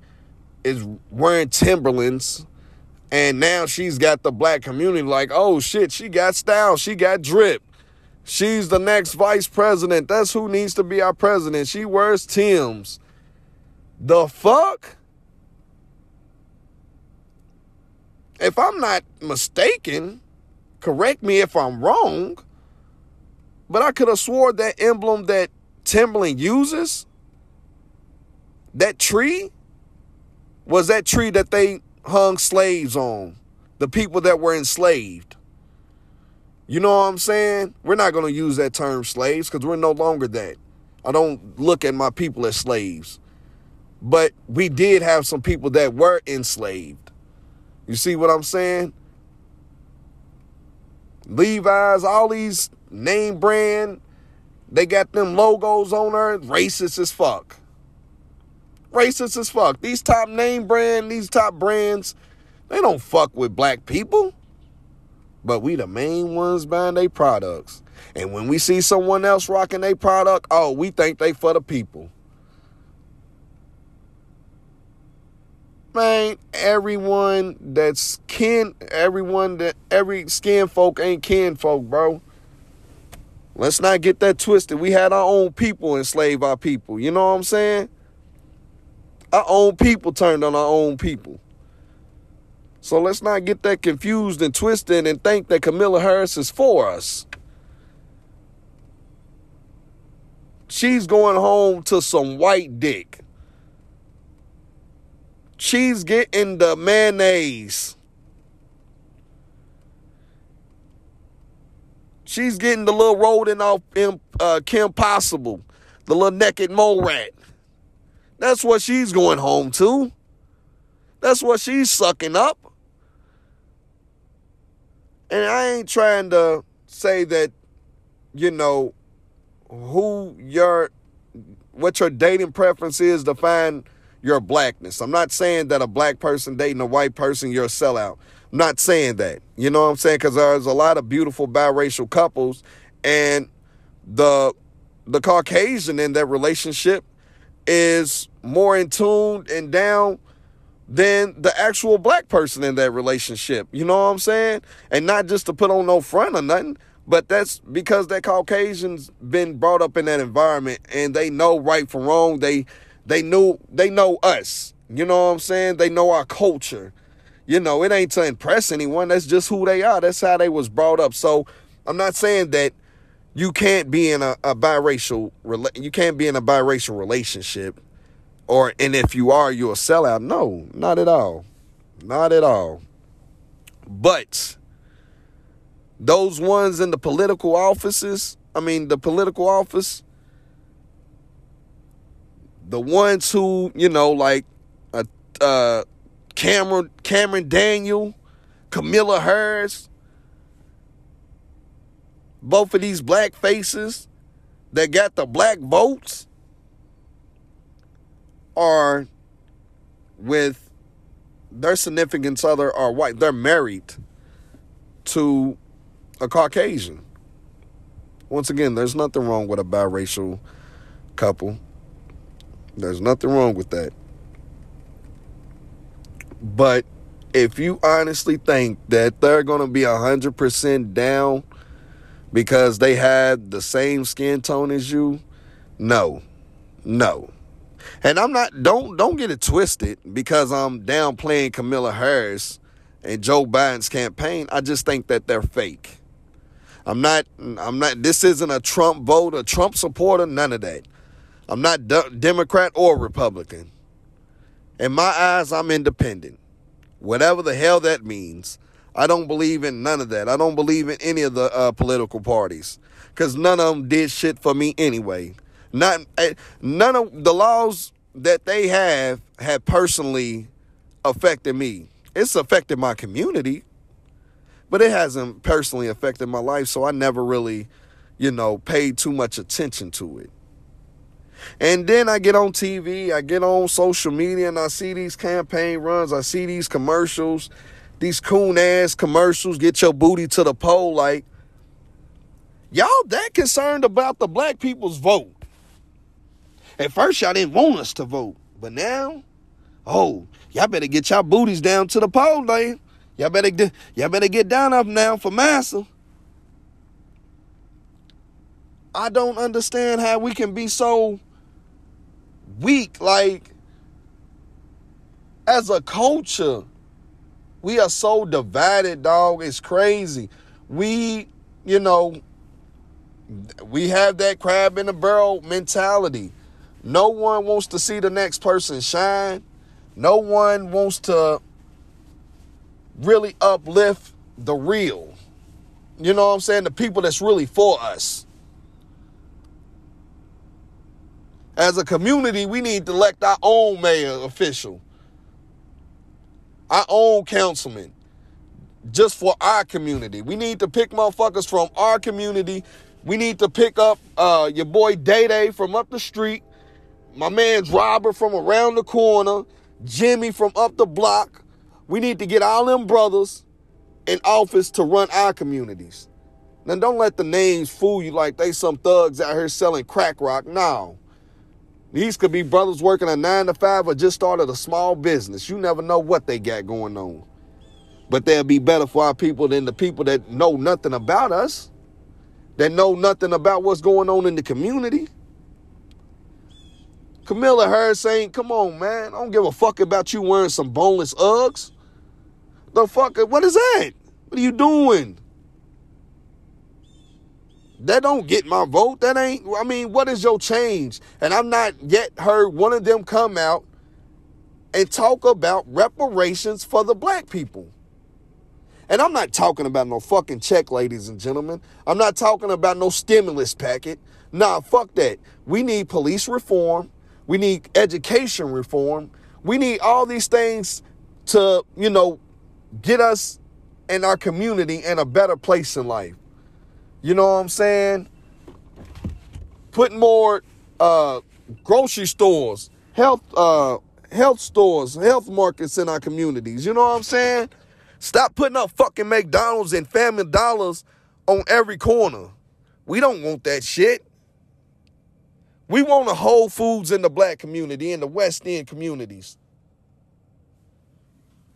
is wearing Timberlands, and now she's got the black community like, oh shit, she got style, she got drip, she's the next vice president, that's who needs to be our president, she wears Timbs. The fuck? If I'm not mistaken, correct me if I'm wrong, but I could have swore that emblem that Timberland uses, that tree, was that tree that they hung slaves on, the people that were enslaved. You know what I'm saying? We're not going to use that term slaves, because we're no longer that. I don't look at my people as slaves. But we did have some people that were enslaved. You see what I'm saying? Levi's, all these name brand, they got them logos on there, racist as fuck. Racist as fuck. These top name brand, these top brands, they don't fuck with black people, but we the main ones buying their products. And when we see someone else rocking their product, oh, we think they for the people. Man, every skin folk ain't kin folk, bro. Let's not get that twisted. We had our own people enslave our people. You know what I'm saying? Our own people turned on our own people. So let's not get that confused and twisted and think that Kamala Harris is for us. She's going home to some white dick. She's getting the mayonnaise. She's getting the little rolling off Kim Possible, the little naked mole rat. That's what she's going home to. That's what she's sucking up. And I ain't trying to say that, you know, what your dating preference is define your blackness. I'm not saying that a black person dating a white person, you're a sellout. I'm not saying that. You know what I'm saying? Because there's a lot of beautiful biracial couples, and the Caucasian in that relationship is more in tune and down than the actual black person in that relationship. You know what I'm saying? And not just to put on no front or nothing, but that's because that Caucasian's been brought up in that environment, and they know right from wrong. They know us. You know what I'm saying? They know our culture. You know, it ain't to impress anyone. That's just who they are. That's how they was brought up. So I'm not saying that you can't be in a biracial relationship, and if you are, you're a sellout. No, not at all. Not at all. But those ones in the political offices, the ones who, you know, like Cameron Daniel, Kamala Harris, both of these black faces that got the black votes are with their significant other or white. They're married to a Caucasian. Once again, there's nothing wrong with a biracial couple. There's nothing wrong with that. But if you honestly think that they're going to be 100% down because they had the same skin tone as you, no. And I'm not, don't get it twisted because I'm downplaying Kamala Harris and Joe Biden's campaign. I just think that they're fake. I'm not, this isn't a Trump voter, Trump supporter, none of that. I'm not Democrat or Republican. In my eyes, I'm independent. Whatever the hell that means. I don't believe in none of that. I don't believe in any of the political parties, because none of them did shit for me anyway. None of the laws that they have personally affected me. It's affected my community, but it hasn't personally affected my life, so I never really, you know, paid too much attention to it. And then I get on TV, I get on social media, and I see these campaign runs. I see these commercials, these coon-ass commercials, get your booty to the poll. Like, y'all that concerned about the black people's vote. At first, y'all didn't want us to vote. But now, y'all better get y'all booties down to the poll, man. Y'all better get down up now for massa. I don't understand how we can be so weak. Like, as a culture, we are so divided, dog. It's crazy. We, you know, we have that crab in the barrel mentality. No one wants to see the next person shine. No one wants to really uplift the real. You know what I'm saying? The people that's really for us. As a community, we need to elect our own mayor official, our own councilman, just for our community. We need to pick motherfuckers from our community. We need to pick up your boy Day-Day from up the street, my man's Robert from around the corner, Jimmy from up the block. We need to get all them brothers in office to run our communities. Now, don't let the names fool you like they some thugs out here selling crack rock. No. These could be brothers working a 9-to-5 or just started a small business. You never know what they got going on. But they'll be better for our people than the people that know nothing about us, that know nothing about what's going on in the community. Kamala Harris saying, come on, man, I don't give a fuck about you wearing some boneless Uggs. The fuck, what is that? What are you doing? That don't get my vote. What is your change? And I've not yet heard one of them come out and talk about reparations for the black people. And I'm not talking about no fucking check, ladies and gentlemen. I'm not talking about no stimulus packet. Nah, fuck that. We need police reform. We need education reform. We need all these things to, you know, get us and our community in a better place in life. You know what I'm saying? Put more grocery stores, health stores, health markets in our communities. You know what I'm saying? Stop putting up fucking McDonald's and Family Dollars on every corner. We don't want that shit. We want a Whole Foods in the black community, in the West End communities.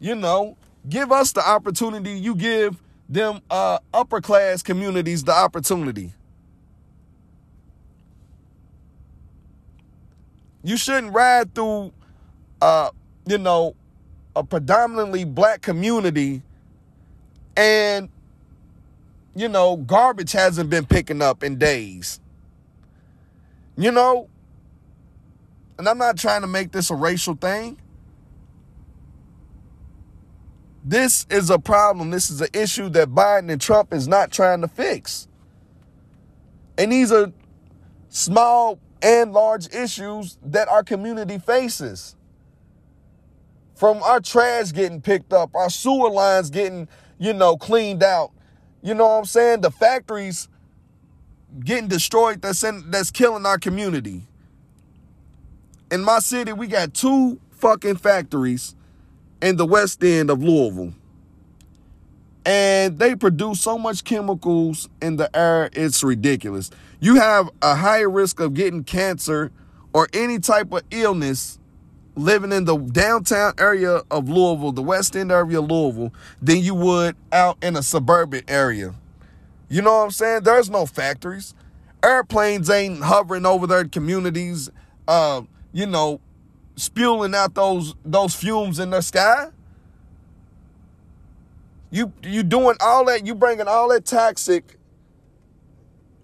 You know, give us the opportunity. You give them upper class communities the opportunity. You shouldn't ride through, you know, a predominantly black community and, you know, garbage hasn't been picking up in days. You know, and I'm not trying to make this a racial thing. This is a problem. This is an issue that Biden and Trump is not trying to fix. And these are small and large issues that our community faces. From our trash getting picked up, our sewer lines getting, you know, cleaned out. You know what I'm saying? The factories getting destroyed that's killing our community. In my city, we got two fucking factories in the West End of Louisville. And they produce so much chemicals in the air, it's ridiculous. You have a higher risk of getting cancer or any type of illness living in the downtown area of Louisville, the West End area of Louisville, than you would out in a suburban area. You know what I'm saying? There's no factories. Airplanes ain't hovering over their communities, you know, spewing out those fumes in the sky. You doing all that, you bringing all that toxic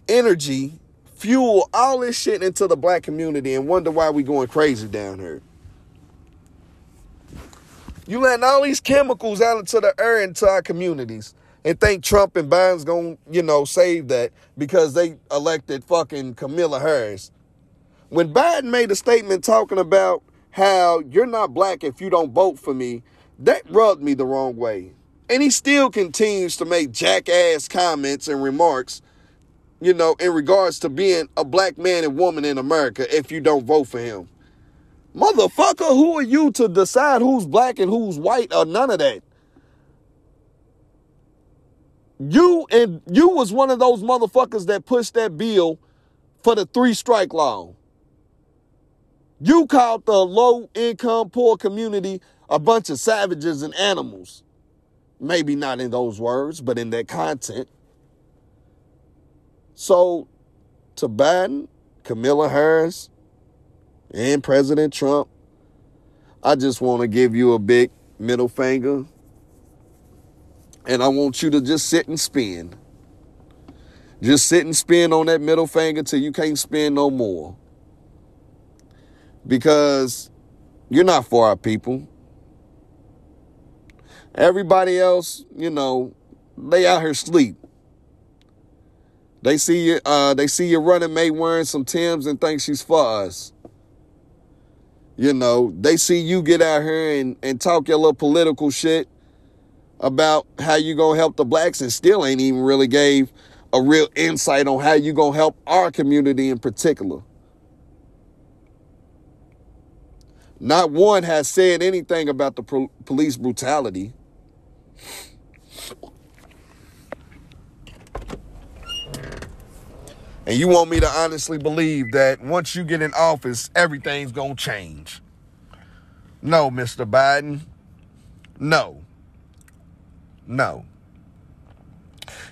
energy, fuel, all this shit into the black community and wonder why we going crazy down here. You letting all these chemicals out into the air, into our communities, and think Trump and Biden's going to, you know, save that because they elected fucking Kamala Harris. When Biden made a statement talking about how you're not black if you don't vote for me, that rubbed me the wrong way. And he still continues to make jackass comments and remarks, you know, in regards to being a black man and woman in America if you don't vote for him. Motherfucker, who are you to decide who's black and who's white or none of that? You was one of those motherfuckers that pushed that bill for the 3-strike law. You called the low-income, poor community a bunch of savages and animals. Maybe not in those words, but in that content. So, to Biden, Kamala Harris, and President Trump, I just want to give you a big middle finger. And I want you to just sit and spin. Just sit and spin on that middle finger till you can't spin no more. Because you're not for our people. Everybody else, you know, they out here sleep. They see your running mate wearing some Timbs and think she's for us. You know, they see you get out here and talk your little political shit about how you gonna help the blacks and still ain't even really gave a real insight on how you gonna help our community in particular. Not one has said anything about the police brutality. And you want me to honestly believe that once you get in office, everything's gonna change. No, Mr. Biden. No.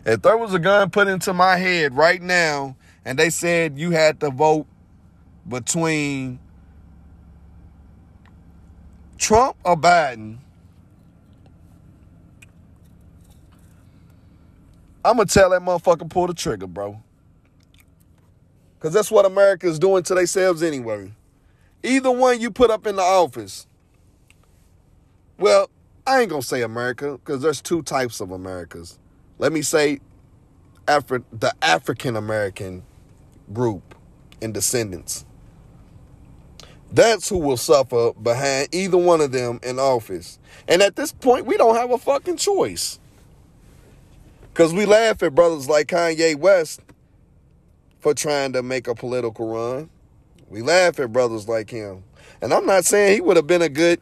If there was a gun put into my head right now and they said you had to vote between Trump or Biden, I'm going to tell that motherfucker pull the trigger, bro. Because that's what America is doing to themselves anyway. Either one you put up in the office. Well, I ain't going to say America because there's two types of Americas. Let me say the African-American group and descendants. That's who will suffer behind either one of them in office. And at this point, we don't have a fucking choice. Because we laugh at brothers like Kanye West for trying to make a political run. We laugh at brothers like him. And I'm not saying he would have been a good,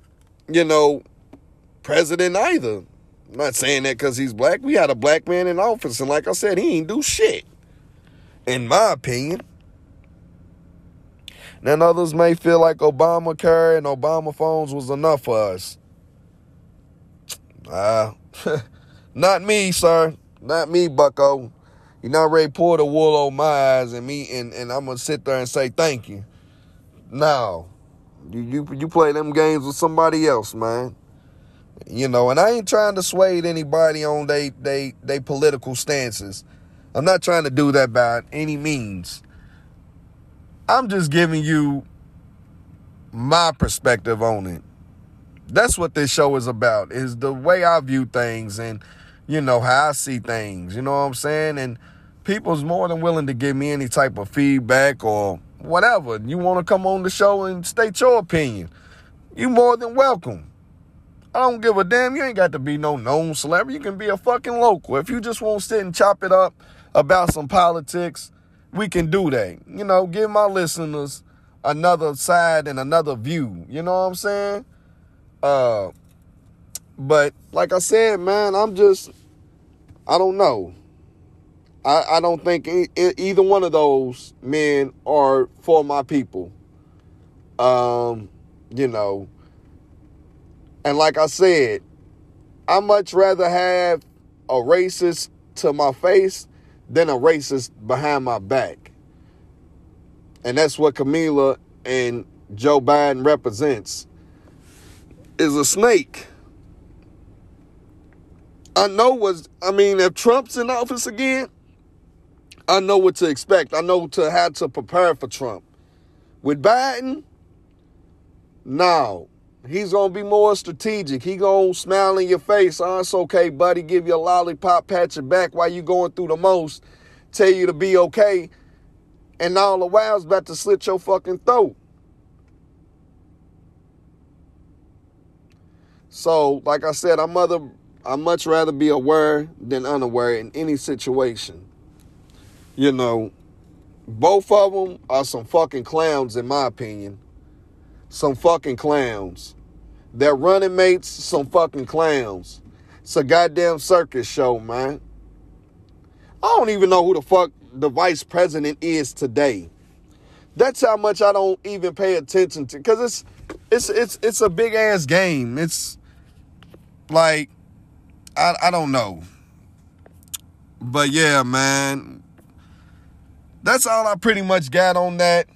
president either. I'm not saying that because he's black. We had a black man in office, and like I said, he ain't do shit, in my opinion. Then others may feel like Obamacare and Obama phones was enough for us. Not me, sir. Not me, bucko. You not ready to pull the wool over my eyes and me, and I'm going to sit there and say thank you. No. You play them games with somebody else, man. And I ain't trying to sway anybody on they political stances. I'm not trying to do that by any means. I'm just giving you my perspective on it. That's what this show is about, is the way I view things and, how I see things. You know what I'm saying? And people's more than willing to give me any type of feedback or whatever. You want to come on the show and state your opinion. You more than welcome. I don't give a damn. You ain't got to be no known celebrity. You can be a fucking local. If you just want to sit and chop it up about some politics, we can do that. Give my listeners another side and another view. You know what I'm saying? But like I said, man, I don't know. I don't think either one of those men are for my people. And like I said, I much rather have a racist to my face than a racist behind my back. And that's what Kamala and Joe Biden represents, is a snake. If Trump's in office again, I know what to expect. I know how to prepare for Trump. With Biden, no. He's going to be more strategic. He going to smile in your face. Oh, it's okay, buddy. Give you a lollipop, pat your back while you going through the most. Tell you to be okay. And all the while, it's about to slit your fucking throat. So, like I said, I'd much rather be aware than unaware in any situation. Both of them are some fucking clowns, in my opinion. Some fucking clowns. Their running mates, some fucking clowns. It's a goddamn circus show, man. I don't even know who the fuck the vice president is today. That's how much I don't even pay attention to, because it's a big ass game. It's like I don't know, but yeah, man. That's all I pretty much got on that.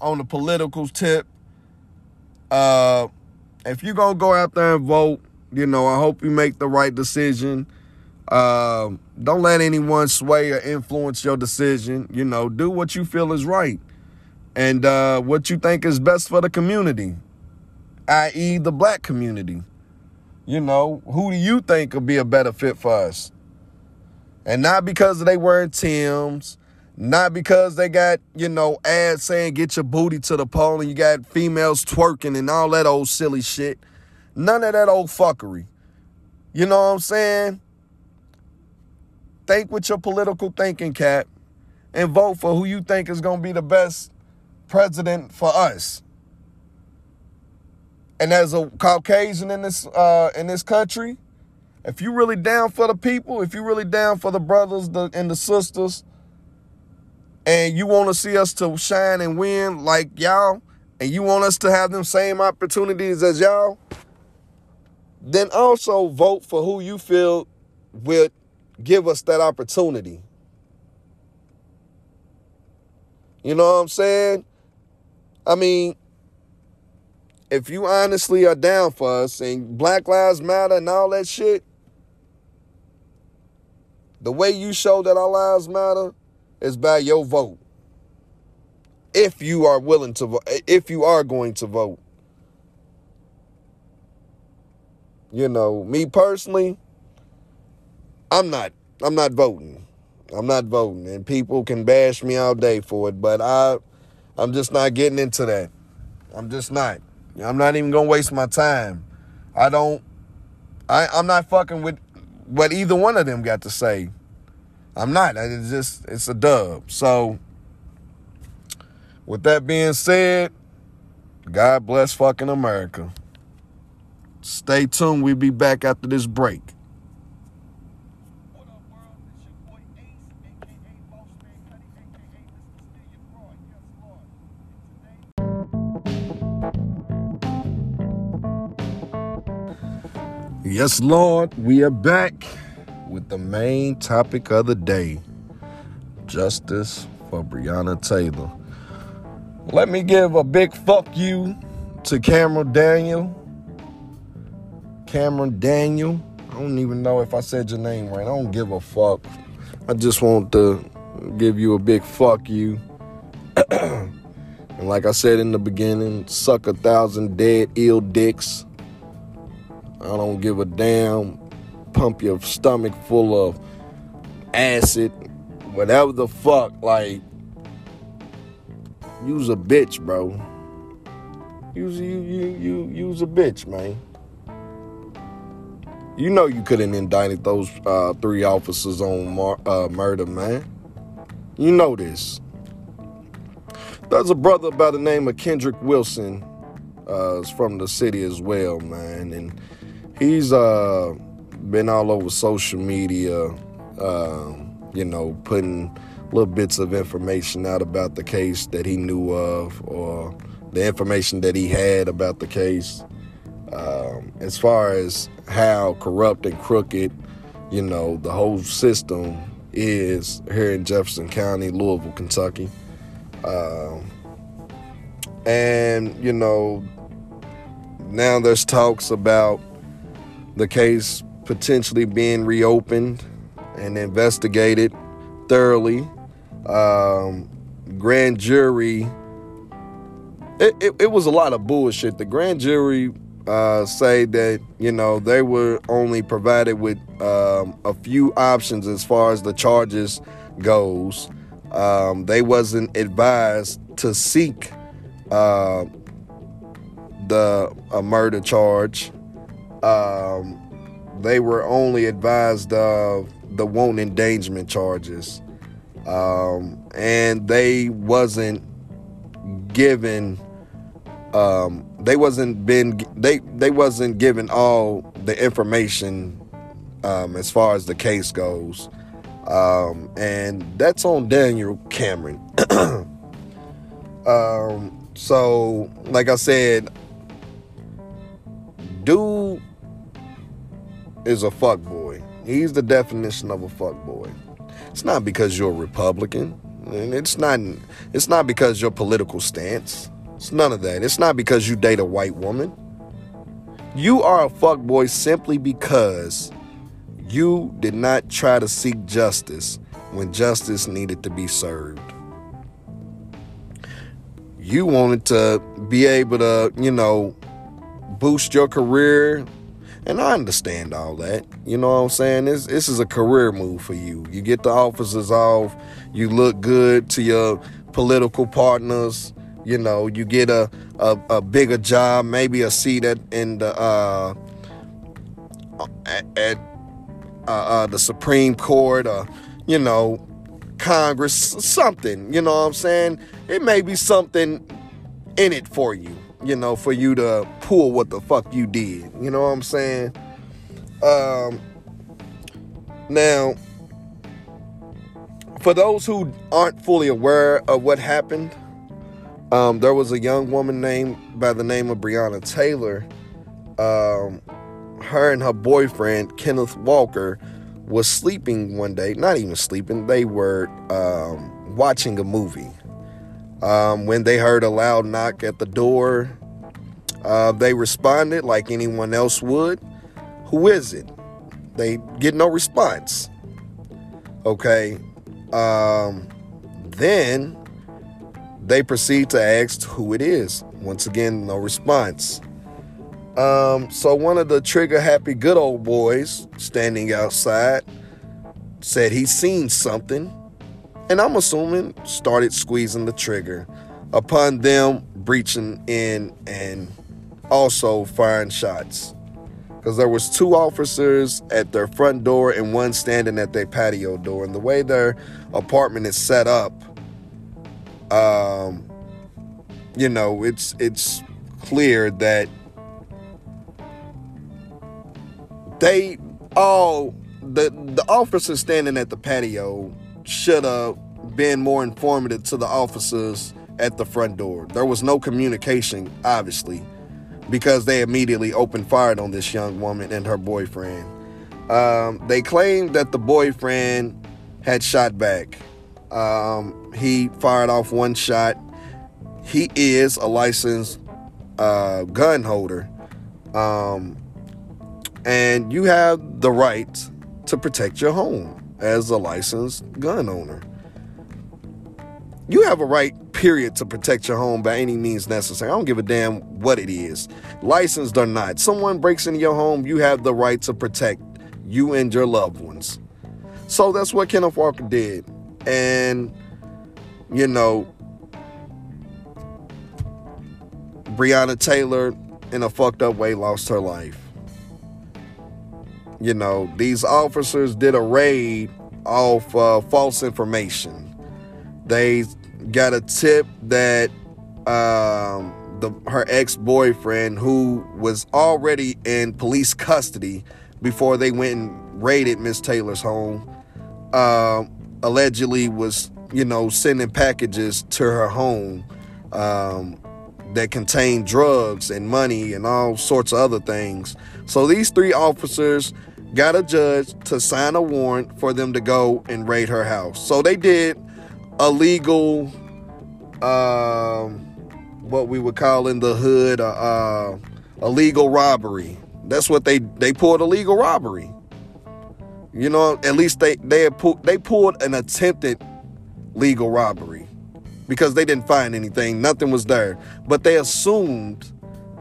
On the political tip. If you're going to go out there and vote, I hope you make the right decision. Don't let anyone sway or influence your decision. Do what you feel is right and what you think is best for the community, i.e. the black community. Who do you think would be a better fit for us? And not because they wearing Timbs, not because they got, ads saying get your booty to the pole and you got females twerking and all that old silly shit. None of that old fuckery. You know what I'm saying? Think with your political thinking cap and vote for who you think is going to be the best president for us. And as a Caucasian in this country, if you really down for the people, if you really down for the brothers and the sisters, and you want to see us to shine and win like y'all, and you want us to have them same opportunities as y'all, then also vote for who you feel would give us that opportunity. You know what I'm saying? If you honestly are down for us and Black Lives Matter and all that shit, the way you show that our lives matter is by your vote. If you are willing to vote, if you are going to vote. Me personally, I'm not voting. I'm not voting. And people can bash me all day for it, but I'm just not getting into that. I'm just not. I'm not even going to waste my time. I'm not fucking with what either one of them got to say. I'm not. It's a dub. So, with that being said, God bless fucking America. Stay tuned. We'll be back after this break. Yes, Lord, we are back with the main topic of the day, justice for Breonna Taylor. Let me give a big fuck you to Cameron Daniel. I don't even know if I said your name right. I don't give a fuck. I just want to give you a big fuck you. And like I said in the beginning, suck 1,000 dead, ill dicks. I don't give a damn. Pump your stomach full of acid, whatever the fuck. Like, you's a bitch, bro. You's a bitch, man. You know you couldn't indicted those three officers on murder, man. You know this. There's a brother by the name of Kendrick Wilson. Is from the city as well, man, and he's been all over social media, putting little bits of information out about the case that he knew of, or the information that he had about the case, as far as how corrupt and crooked, the whole system is here in Jefferson County, Louisville, Kentucky. Now there's talks about the case potentially being reopened and investigated thoroughly. Grand jury, it was a lot of bullshit. The grand jury say that, they were only provided with a few options as far as the charges goes. They wasn't advised to seek a murder charge. They were only advised of the won't endangerment charges, and they wasn't given all the information as far as the case goes, and that's on Daniel Cameron. So, like I said, dude is a fuckboy. He's the definition of a fuckboy. It's not because you're a Republican. It's not because your political stance. It's none of that. It's not because you date a white woman. You are a fuckboy simply because you did not try to seek justice when justice needed to be served. You wanted to be able to, boost your career. And I understand all that. You know what I'm saying? This is a career move for you. You get the officers off. You look good to your political partners. You get a bigger job, maybe a seat at the Supreme Court or, Congress, something, you know what I'm saying? It may be something in it for you, for you to pull what the fuck you did, you know what I'm saying? Now, for those who aren't fully aware of what happened, there was a young woman by the name of Breonna Taylor. Her and her boyfriend, Kenneth Walker, was sleeping one day, not even sleeping, they were watching a movie. When they heard a loud knock at the door, they responded like anyone else would. Who is it? They get no response. Okay. Then they proceed to ask who it is. Once again, no response. So one of the trigger happy good old boys standing outside said he seen something, and I'm assuming started squeezing the trigger upon them breaching in and also firing shots. because there was two officers at their front door and one standing at their patio door. And the way their apartment is set up, you know, it's clear that they all, the officers standing at the patio should have been more informative to the officers at the front door. There was no communication, obviously, because they immediately opened fire on this young woman and her boyfriend. They claimed that the boyfriend had shot back. He fired off one shot. He is a licensed gun holder. And you have the right to protect your home as a licensed gun owner. You have a right, period, to protect your home by any means necessary. I don't give a damn what it is, licensed or not. Someone breaks into your home, you have the right to protect you and your loved ones. So that's what Kenneth Walker did. And, you know, Breonna Taylor, in a fucked up way, lost her life. You know, these officers did a raid off false information. They got a tip that her ex-boyfriend, who was already in police custody before they went and raided Miss Taylor's home, allegedly was, you know, sending packages to her home that contained drugs and money and all sorts of other things. So these three officers got a judge to sign a warrant for them to go and raid her house. So they did illegal, what we would call in the hood, illegal robbery. That's what they pulled, illegal robbery. You know, at least they pulled an attempted legal robbery because they didn't find anything. Nothing was there, but they assumed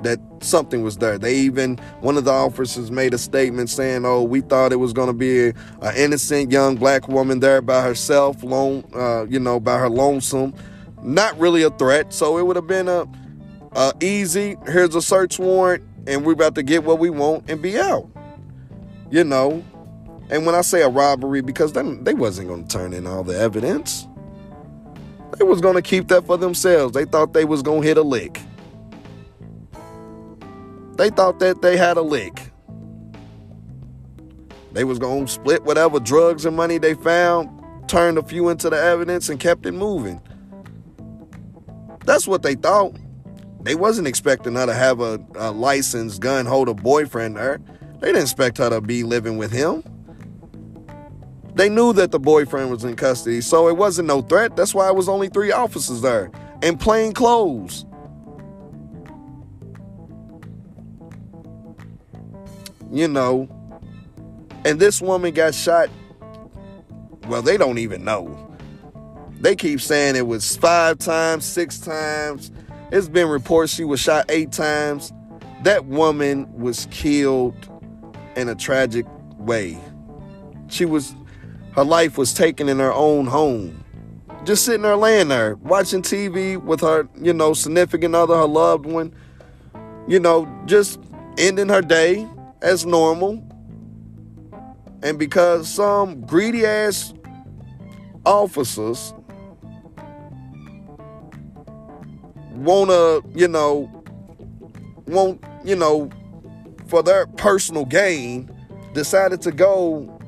that something was there. They even, one of the officers made a statement saying, "Oh, we thought it was going to be an innocent young black woman there by herself, by her lonesome. Not really a threat, so it would have been a easy. Here's a search warrant, and we're about to get what we want and be out." You know, and when I say a robbery, because then they wasn't going to turn in all the evidence. They was going to keep that for themselves. They thought they was going to hit a lick. They thought that they had a lick. They was going to split whatever drugs and money they found, turned a few into the evidence, and kept it moving. That's what they thought. They wasn't expecting her to have a licensed gun holder boyfriend there. They didn't expect her to be living with him. They knew that the boyfriend was in custody, so it wasn't no threat. That's why it was only three officers there in plain clothes. You know, and this woman got shot. Well, they don't even know. They keep saying it was 5 times, 6 times. It's been reports she was shot 8 times. That woman was killed in a tragic way. Her life was taken in her own home. Just sitting there, laying there, watching TV with her, you know, significant other, her loved one, you know, just ending her day as normal. And because some greedy ass officers want for their personal gain, decided to go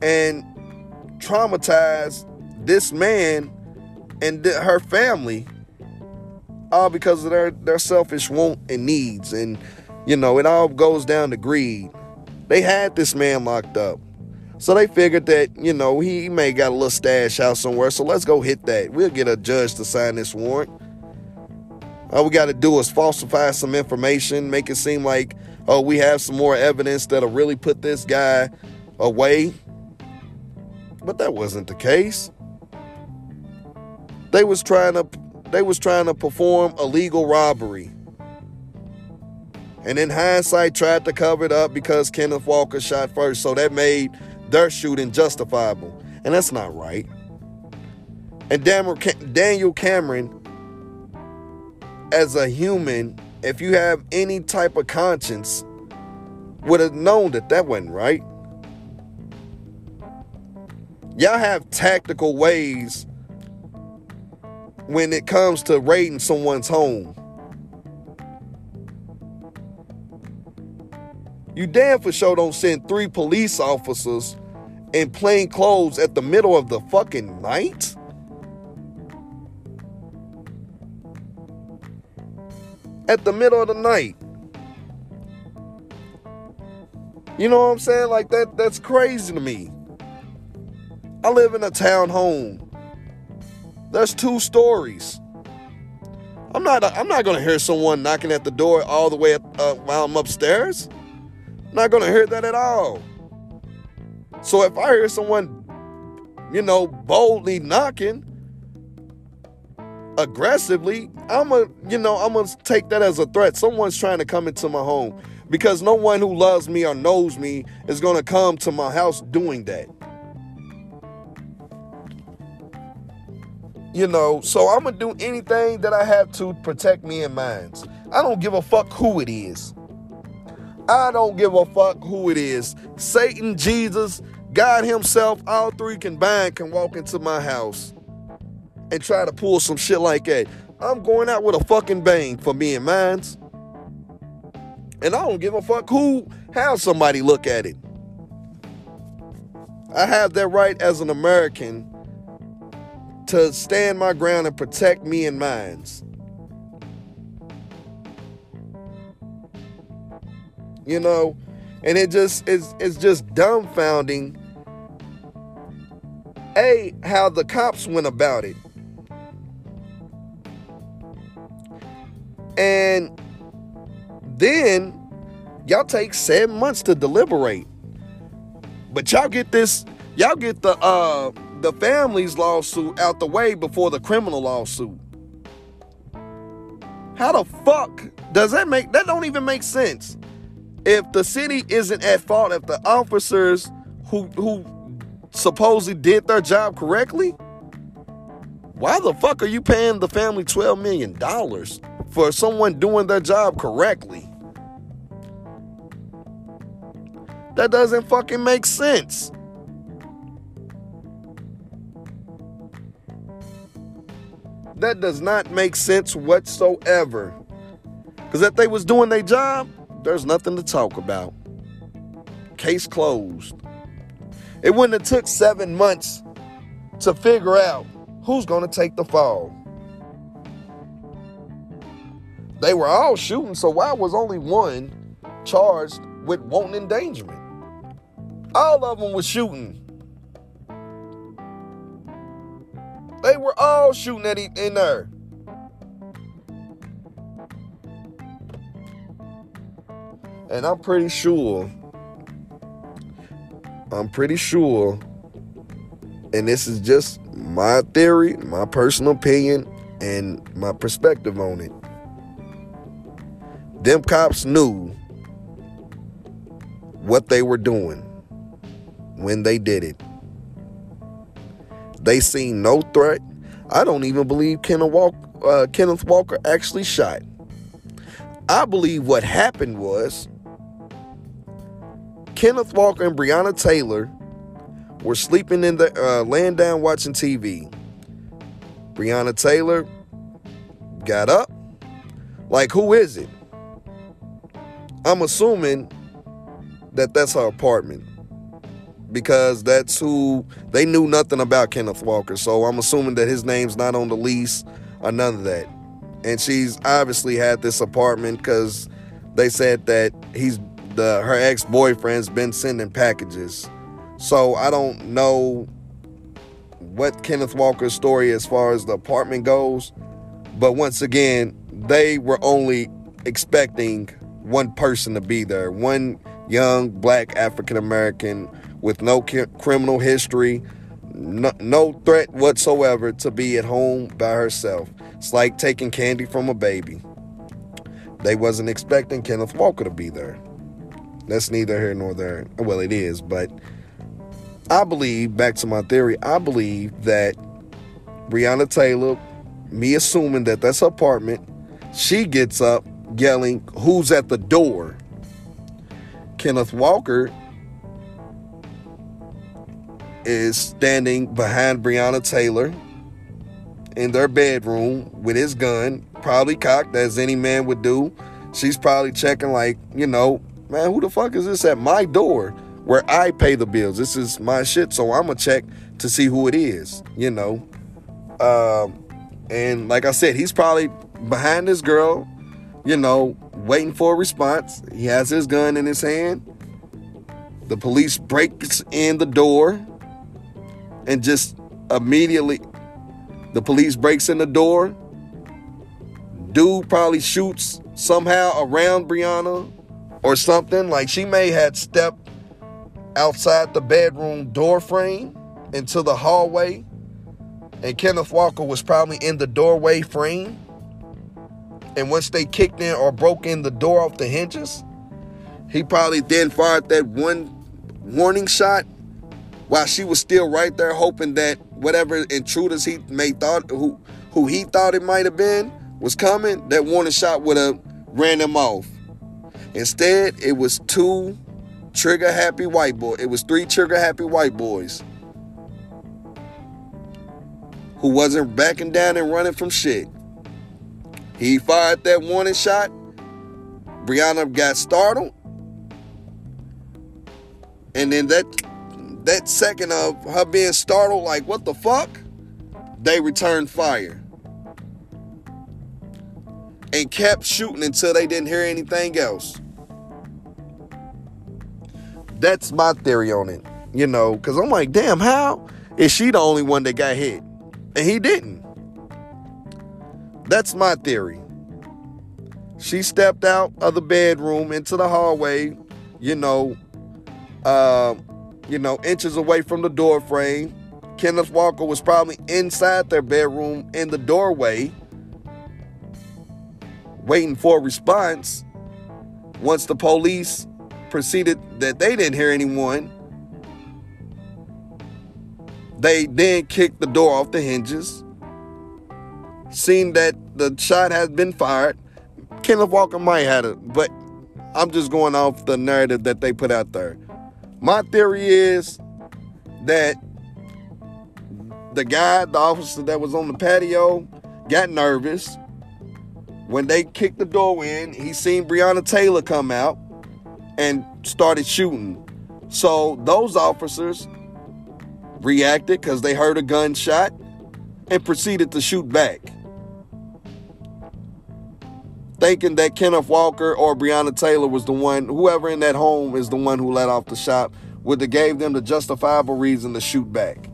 and traumatize this man and her family, all because of their selfish want and needs. And you know, it all goes down to greed. They had this man locked up, so they figured that, you know, he may got a little stash out somewhere, so let's go hit that. We'll get a judge to sign this warrant. All we got to do is falsify some information, make it seem like, oh, we have some more evidence that'll really put this guy away. But that wasn't the case. They was trying to perform a legal robbery. And in hindsight, tried to cover it up because Kenneth Walker shot first, so that made their shooting justifiable. And that's not right. And Daniel Cameron, as a human, if you have any type of conscience, would have known that that wasn't right. Y'all have tactical ways when it comes to raiding someone's home. You damn for sure don't send 3 police officers in plain clothes at the middle of the fucking night. At the middle of the night. You know what I'm saying? Like that's crazy to me. I live in a townhome. There's 2 stories. I'm not gonna hear someone knocking at the door all the way while I'm upstairs. Not gonna hear that at all. So if I hear someone, you know, boldly knocking, aggressively, I'm gonna take that as a threat. Someone's trying to come into my home, because no one who loves me or knows me is gonna come to my house doing that. You know, so I'm gonna do anything that I have to protect me and mine. I don't give a fuck who it is. I don't give a fuck who it is. Satan, Jesus, God himself, all 3 combined can walk into my house and try to pull some shit like that. I'm going out with a fucking bang for me and mines. And I don't give a fuck who, how somebody look at it. I have that right as an American to stand my ground and protect me and mines. You know, and it's just dumbfounding, A, how the cops went about it. And then y'all take 7 months to deliberate. But y'all get the family's lawsuit out the way before the criminal lawsuit. How the fuck does that don't even make sense? If the city isn't at fault, if the officers who supposedly did their job correctly, why the fuck are you paying the family $12 million for someone doing their job correctly? That doesn't fucking make sense. That does not make sense whatsoever. Because if they was doing their job, there's nothing to talk about. Case closed. It wouldn't have took 7 months to figure out who's going to take the fall. They were all shooting, so why was only one charged with wanton endangerment? All of them were shooting. They were all shooting at in there. And I'm pretty sure, and this is just my theory, my personal opinion, and my perspective on it. Them cops knew what they were doing when they did it. They seen no threat. I don't even believe Kenneth Walker actually shot. I believe what happened was Kenneth Walker and Breonna Taylor were sleeping in the laying down watching TV. Breonna Taylor got up. Like, who is it? I'm assuming that that's her apartment, because that's who they knew nothing about Kenneth Walker. So I'm assuming that his name's not on the lease or none of that. And she's obviously had this apartment because they said that her ex-boyfriend's been sending packages. So I don't know what Kenneth Walker's story as far as the apartment goes. But once again, they were only expecting one person to be there. One young black African-American with no criminal history, no threat whatsoever, to be at home by herself. It's like taking candy from a baby. They wasn't expecting Kenneth Walker to be there. That's neither here nor there. Well, it is, but I believe, back to my theory, I believe that Breonna Taylor, me assuming that that's her apartment, she gets up yelling, "Who's at the door?" Kenneth Walker is standing behind Breonna Taylor in their bedroom with his gun, probably cocked as any man would do. She's probably checking like, you know, man, who the fuck is this at my door where I pay the bills? This is my shit, so I'm going to check to see who it is, you know. And like I said, he's probably behind this girl, you know, waiting for a response. He has his gun in his hand. The police breaks in the door and just immediately, the police breaks in the door. Dude probably shoots somehow around Breonna or something. Like, she may have stepped outside the bedroom door frame into the hallway, and Kenneth Walker was probably in the doorway frame. And once they kicked in or broke in the door off the hinges, he probably then fired that one warning shot while she was still right there, hoping that whatever intruders he may thought who he thought it might have been was coming, that warning shot would have ran him off. Instead, it was three trigger happy white boys who wasn't backing down and running from shit. He fired that warning shot. Breonna got startled. And then that second of her being startled, like, what the fuck? They returned fire and kept shooting until they didn't hear anything else. That's my theory on it, you know, because I'm like, damn, how is she the only one that got hit? And he didn't. That's my theory. She stepped out of the bedroom into the hallway, inches away from the door frame. Kenneth Walker was probably inside their bedroom in the doorway, waiting for a response. Once the police proceeded that they didn't hear anyone, they then kicked the door off the hinges. Seeing that the shot has been fired, Kenneth Walker might have it, but I'm just going off the narrative that they put out there. My theory is that the officer that was on the patio, got nervous. When they kicked the door in, he seen Breonna Taylor come out and started shooting. So those officers reacted because they heard a gunshot and proceeded to shoot back, thinking that Kenneth Walker or Breonna Taylor was the one, whoever in that home is the one who let off the shot, would have gave them the justifiable reason to shoot back.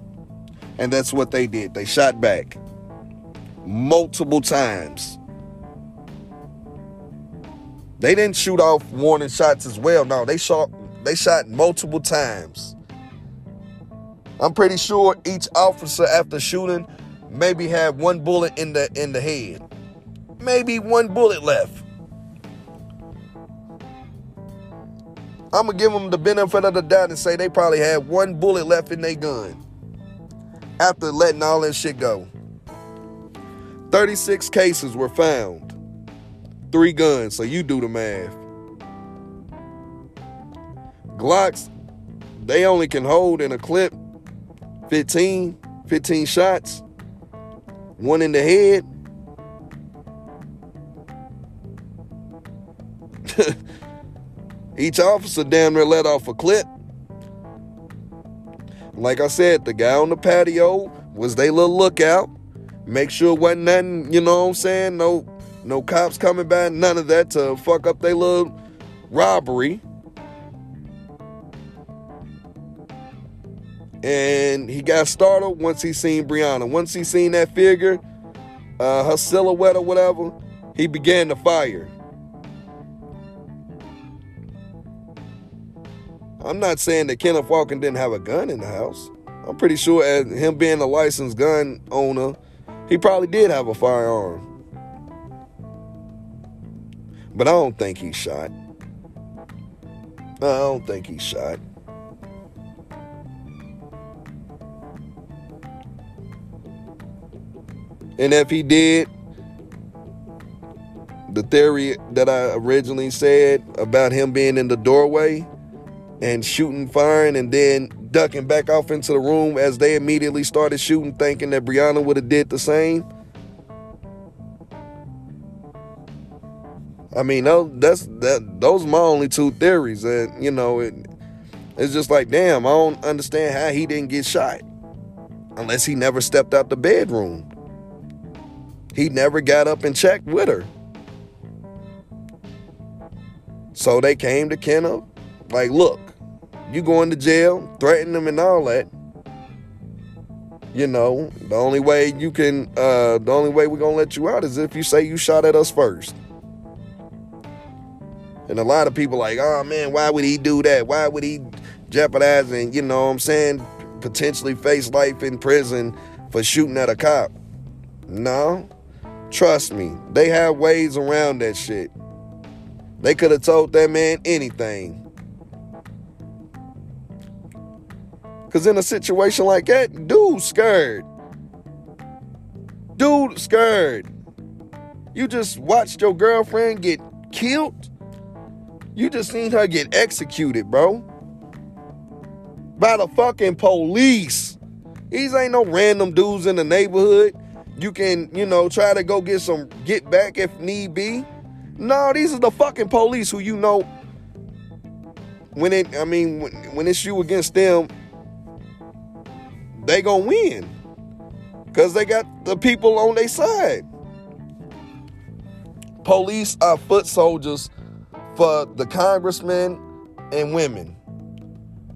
And that's what they did. They shot back multiple times. They didn't shoot off warning shots as well. No, they shot multiple times. I'm pretty sure each officer after shooting maybe had one bullet in the head. Maybe one bullet left. I'm going to give them the benefit of the doubt and say they probably had one bullet left in their gun after letting all that shit go. 36 cases were found. 3 guns, so you do the math. Glocks, they only can hold in a clip 15 shots. One in the head. Each officer damn near let off a clip. Like I said, the guy on the patio was their little lookout. Make sure it wasn't nothing, you know what I'm saying? No cops coming by, none of that to fuck up their little robbery. And he got startled once he seen Breonna. Once he seen that figure, her silhouette or whatever, he began to fire. I'm not saying that Kenneth Walker didn't have a gun in the house. I'm pretty sure, as him being a licensed gun owner, he probably did have a firearm. But I don't think he shot. And if he did, the theory that I originally said about him being in the doorway and shooting, firing, and then ducking back off into the room as they immediately started shooting, thinking that Breonna would have did the same. I mean, those are my only two theories. And, you know, it's just like, damn, I don't understand how he didn't get shot unless he never stepped out the bedroom. He never got up and checked with her. So they came to Kenneth, like, look, you going to jail, threaten them and all that. You know, the only way you can, the only way we're going to let you out is if you say you shot at us first. And a lot of people like, oh, man, why would he do that? Why would he jeopardize and, you know what I'm saying, potentially face life in prison for shooting at a cop? No, trust me, they have ways around that shit. They could have told that man anything. Because in a situation like that, dude's scared. You just watched your girlfriend get killed. You just seen her get executed, bro. By the fucking police. These ain't no random dudes in the neighborhood. You can, you know, try to go get back if need be. No, these are the fucking police who, you know, when it's you against them, they gonna win. Because they got the people on their side. Police are foot soldiers for the congressmen and women.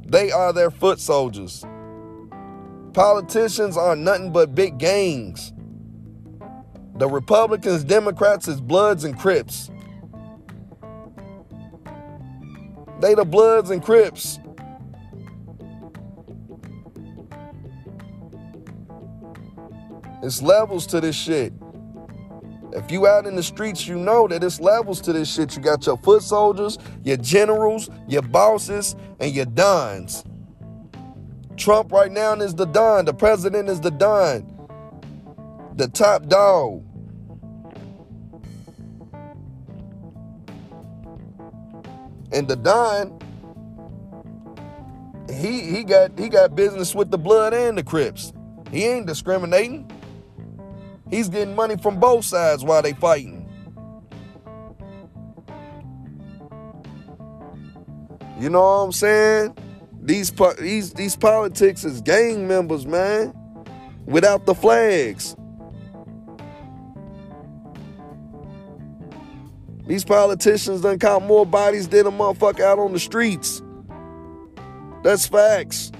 They are their foot soldiers. Politicians are nothing but big gangs. The Republicans, Democrats is Bloods and Crips. They the Bloods and Crips. It's levels to this shit. If you out in the streets, you know that it's levels to this shit. You got your foot soldiers, your generals, your bosses, and your dons. Trump right now is the don. The president is the don. The top dog. And the Don, he got business with the Blood and the Crips. He ain't discriminating. He's getting money from both sides while they fighting. You know what I'm saying? These politics is gang members, man, without the flags. These politicians done caught more bodies than a motherfucker out on the streets. That's facts.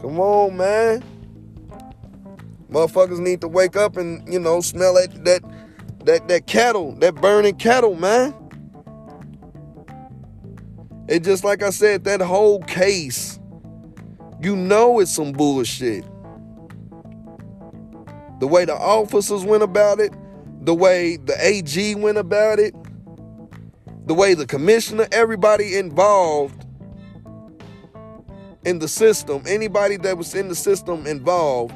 Come on, man. Motherfuckers need to wake up and, you know, smell that kettle, that burning kettle, man. It's just like I said, that whole case, you know it's some bullshit. The way the officers went about it, the way the AG went about it, the way the commissioner, everybody involved in the system, anybody that was in the system involved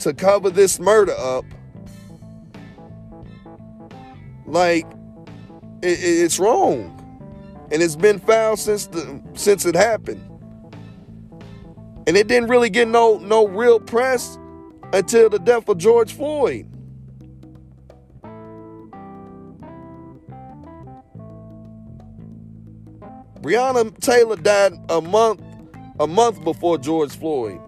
to cover this murder up, like, it's wrong. And it's been foul since it happened. And it didn't really get no real press until the death of George Floyd. Breonna Taylor died a month before George Floyd.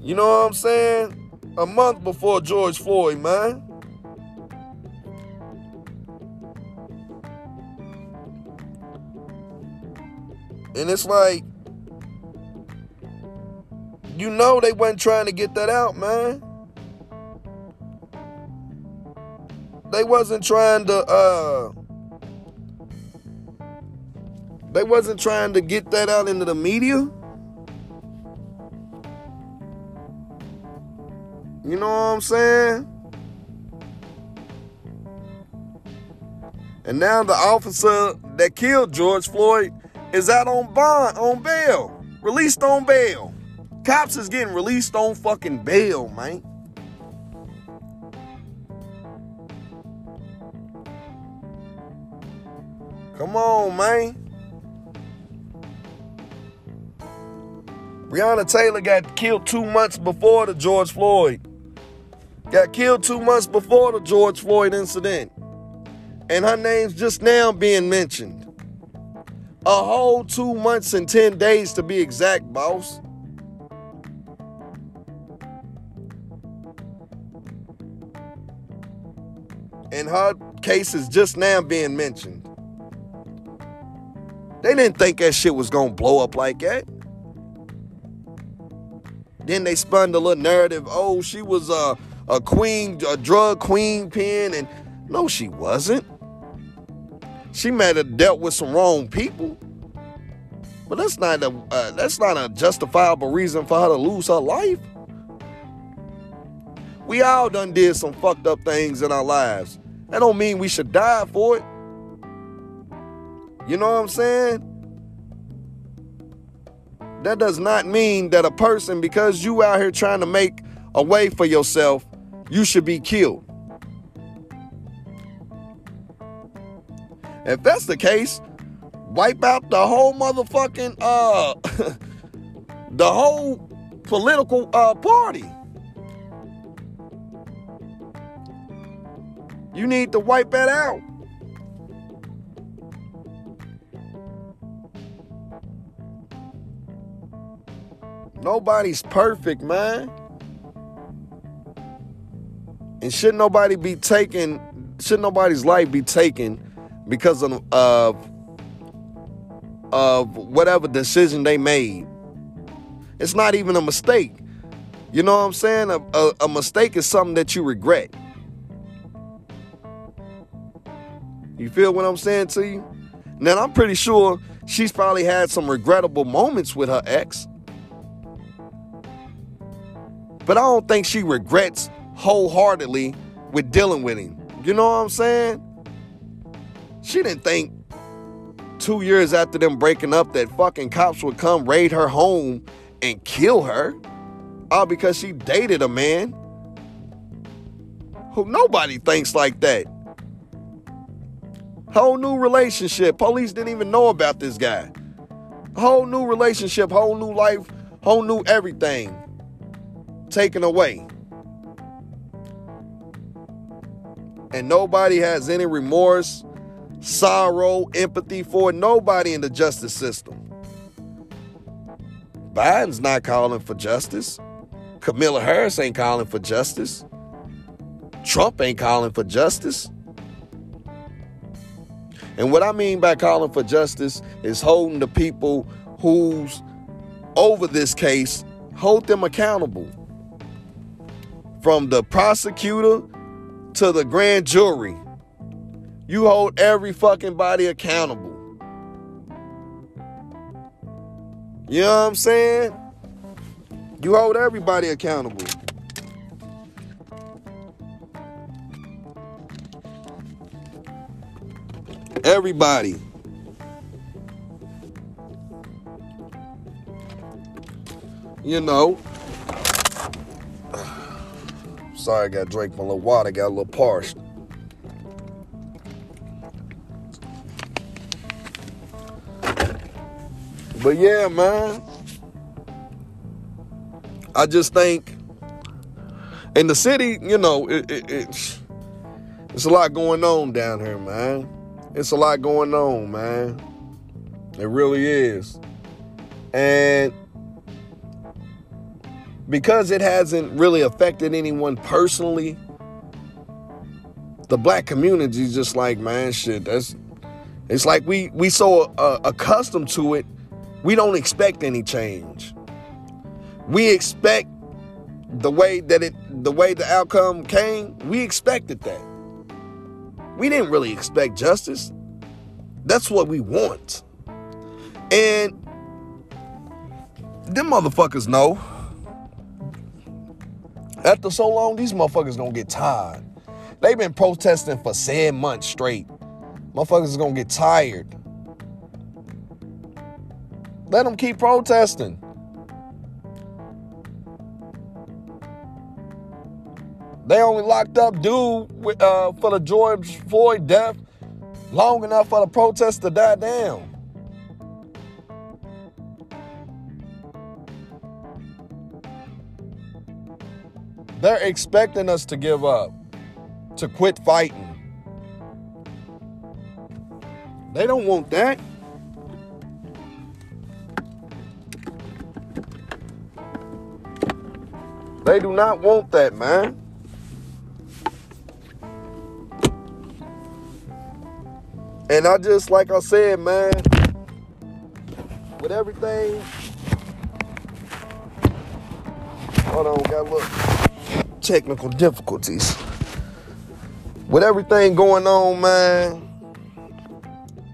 You know what I'm saying? A month before George Floyd, man. And it's like, you know they wasn't trying to get that out, man. They wasn't trying to get that out into the media. You know what I'm saying? And now the officer that killed George Floyd is out on bond, on bail, released on bail. Cops is getting released on fucking bail, man. Come on, man. Breonna Taylor got killed 2 months before the George Floyd. Got killed 2 months before the George Floyd incident. And her name's just now being mentioned. A whole 2 months and 10 days to be exact, boss. And her case is just now being mentioned. They didn't think that shit was gonna blow up like that. Then they spun the little narrative, oh, she was a queen, a drug queen pin, and no, she wasn't. She might have dealt with some wrong people. But that's not a justifiable reason for her to lose her life. We all done did some fucked up things in our lives. That don't mean we should die for it. You know what I'm saying? That does not mean that a person, because you out here trying to make a way for yourself, you should be killed. If that's the case, wipe out the whole motherfucking, the whole political party. You need to wipe that out. Nobody's perfect, man. And shouldn't nobody's life be taken because of whatever decision they made. It's not even a mistake. You know what I'm saying? A mistake is something that you regret. You feel what I'm saying to you? Now, I'm pretty sure she's probably had some regrettable moments with her ex. But I don't think she regrets wholeheartedly with dealing with him. You know what I'm saying? She didn't think 2 years after them breaking up that fucking cops would come raid her home and kill her. All because she dated a man who nobody thinks like that. Whole new relationship. Police didn't even know about this guy. Whole new relationship, whole new life, whole new everything taken away. And nobody has any remorse, sorrow, empathy for nobody in the justice system. Biden's not calling for justice. Kamala Harris ain't calling for justice. Trump ain't calling for justice. And what I mean by calling for justice is holding the people who's over this case, hold them accountable. From the prosecutor to the grand jury, you hold every fucking body accountable. You know what I'm saying? You hold everybody accountable. Everybody. You know. Sorry, I got to drink my little water. Got a little parched. But yeah, man. I just think in the city, you know, it's a lot going on down here, man. It's a lot going on, man. It really is. And because it hasn't really affected anyone personally, the black community is just like, man, shit, it's like we so accustomed to it, we don't expect any change. We expect the way the outcome came, we expected that. We didn't really expect justice. That's what we want. And them motherfuckers know. After so long, these motherfuckers gonna get tired. They've been protesting for 7 months straight. Motherfuckers is gonna get tired. Let them keep protesting. They only locked up dude for the George Floyd death long enough for the protests to die down. They're expecting us to give up, to quit fighting. They don't want that. They do not want that, man. And I just, like I said, man, with everything. Hold on, got a little technical difficulties. With everything going on, man,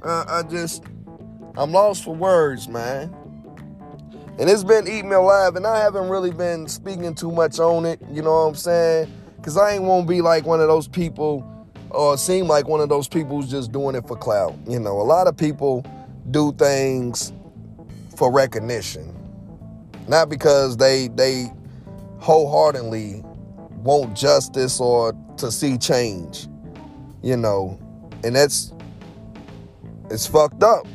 I'm lost for words, man. And it's been eating me alive, and I haven't really been speaking too much on it, you know what I'm saying? Because I ain't want to be like one of those people, or seem like one of those people who's just doing it for clout. You know, a lot of people do things for recognition, not because they wholeheartedly want justice or to see change, you know. And it's fucked up,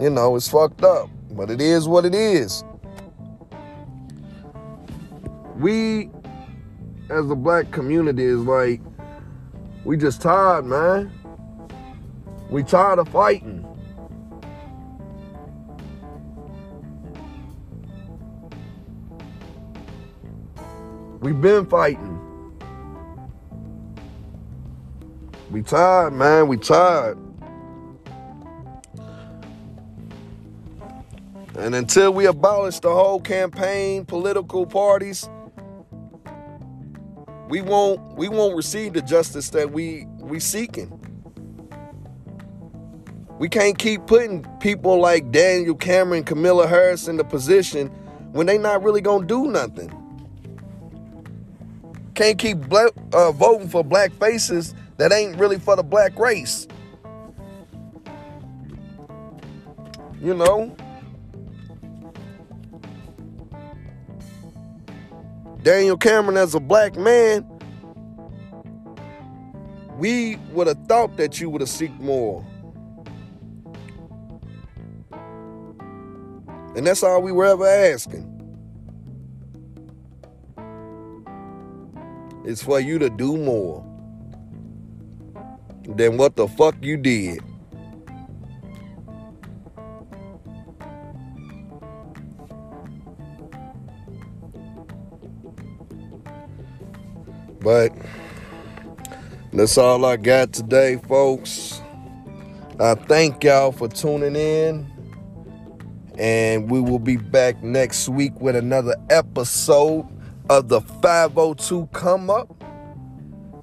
you know, it's fucked up, but it is what it is. We, as a black community, is like, we just tired, man. We tired of fighting. We've been fighting. We tired, man. We tired. And until we abolish the whole campaign, political parties, we won't receive the justice that we seeking. We can't keep putting people like Daniel Cameron, Kamala Harris in the position when they not really gonna do nothing. Can't keep voting for black faces that ain't really for the black race. You know? Daniel Cameron, as a black man, we would have thought that you would have seek more. And that's all we were ever asking. It's for you to do more than what the fuck you did. But that's all I got today, folks. I thank y'all for tuning in. And we will be back next week with another episode of the 502 Come Up.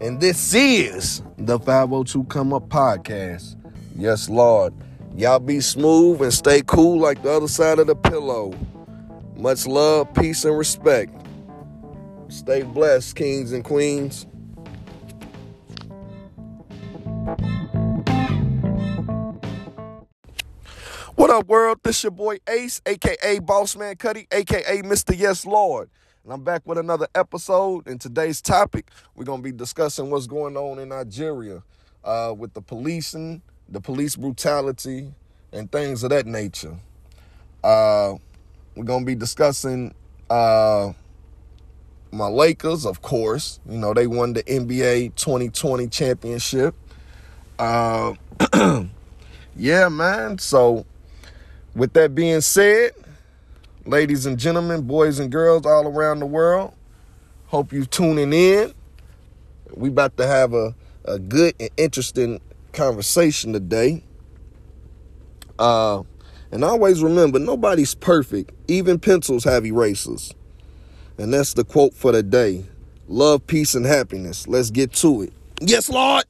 And this is the 502 Come Up Podcast. Yes, Lord. Y'all be smooth and stay cool like the other side of the pillow. Much love, peace, and respect. Stay blessed, kings and queens. What up, world? This your boy Ace, a.k.a. Bossman Cuddy, a.k.a. Mr. Yes Lord. And I'm back with another episode. And today's topic, we're going to be discussing what's going on in Nigeria with the policing, the police brutality, and things of that nature. We're going to be discussing... my Lakers, of course, you know, they won the NBA 2020 championship. Yeah, man. So with that being said, ladies and gentlemen, boys and girls all around the world, hope you tuning in. We about to have a good and interesting conversation today. And always remember, nobody's perfect. Even pencils have erasers. And that's the quote for the day. Love, peace, and happiness. Let's get to it. Yes, Lord.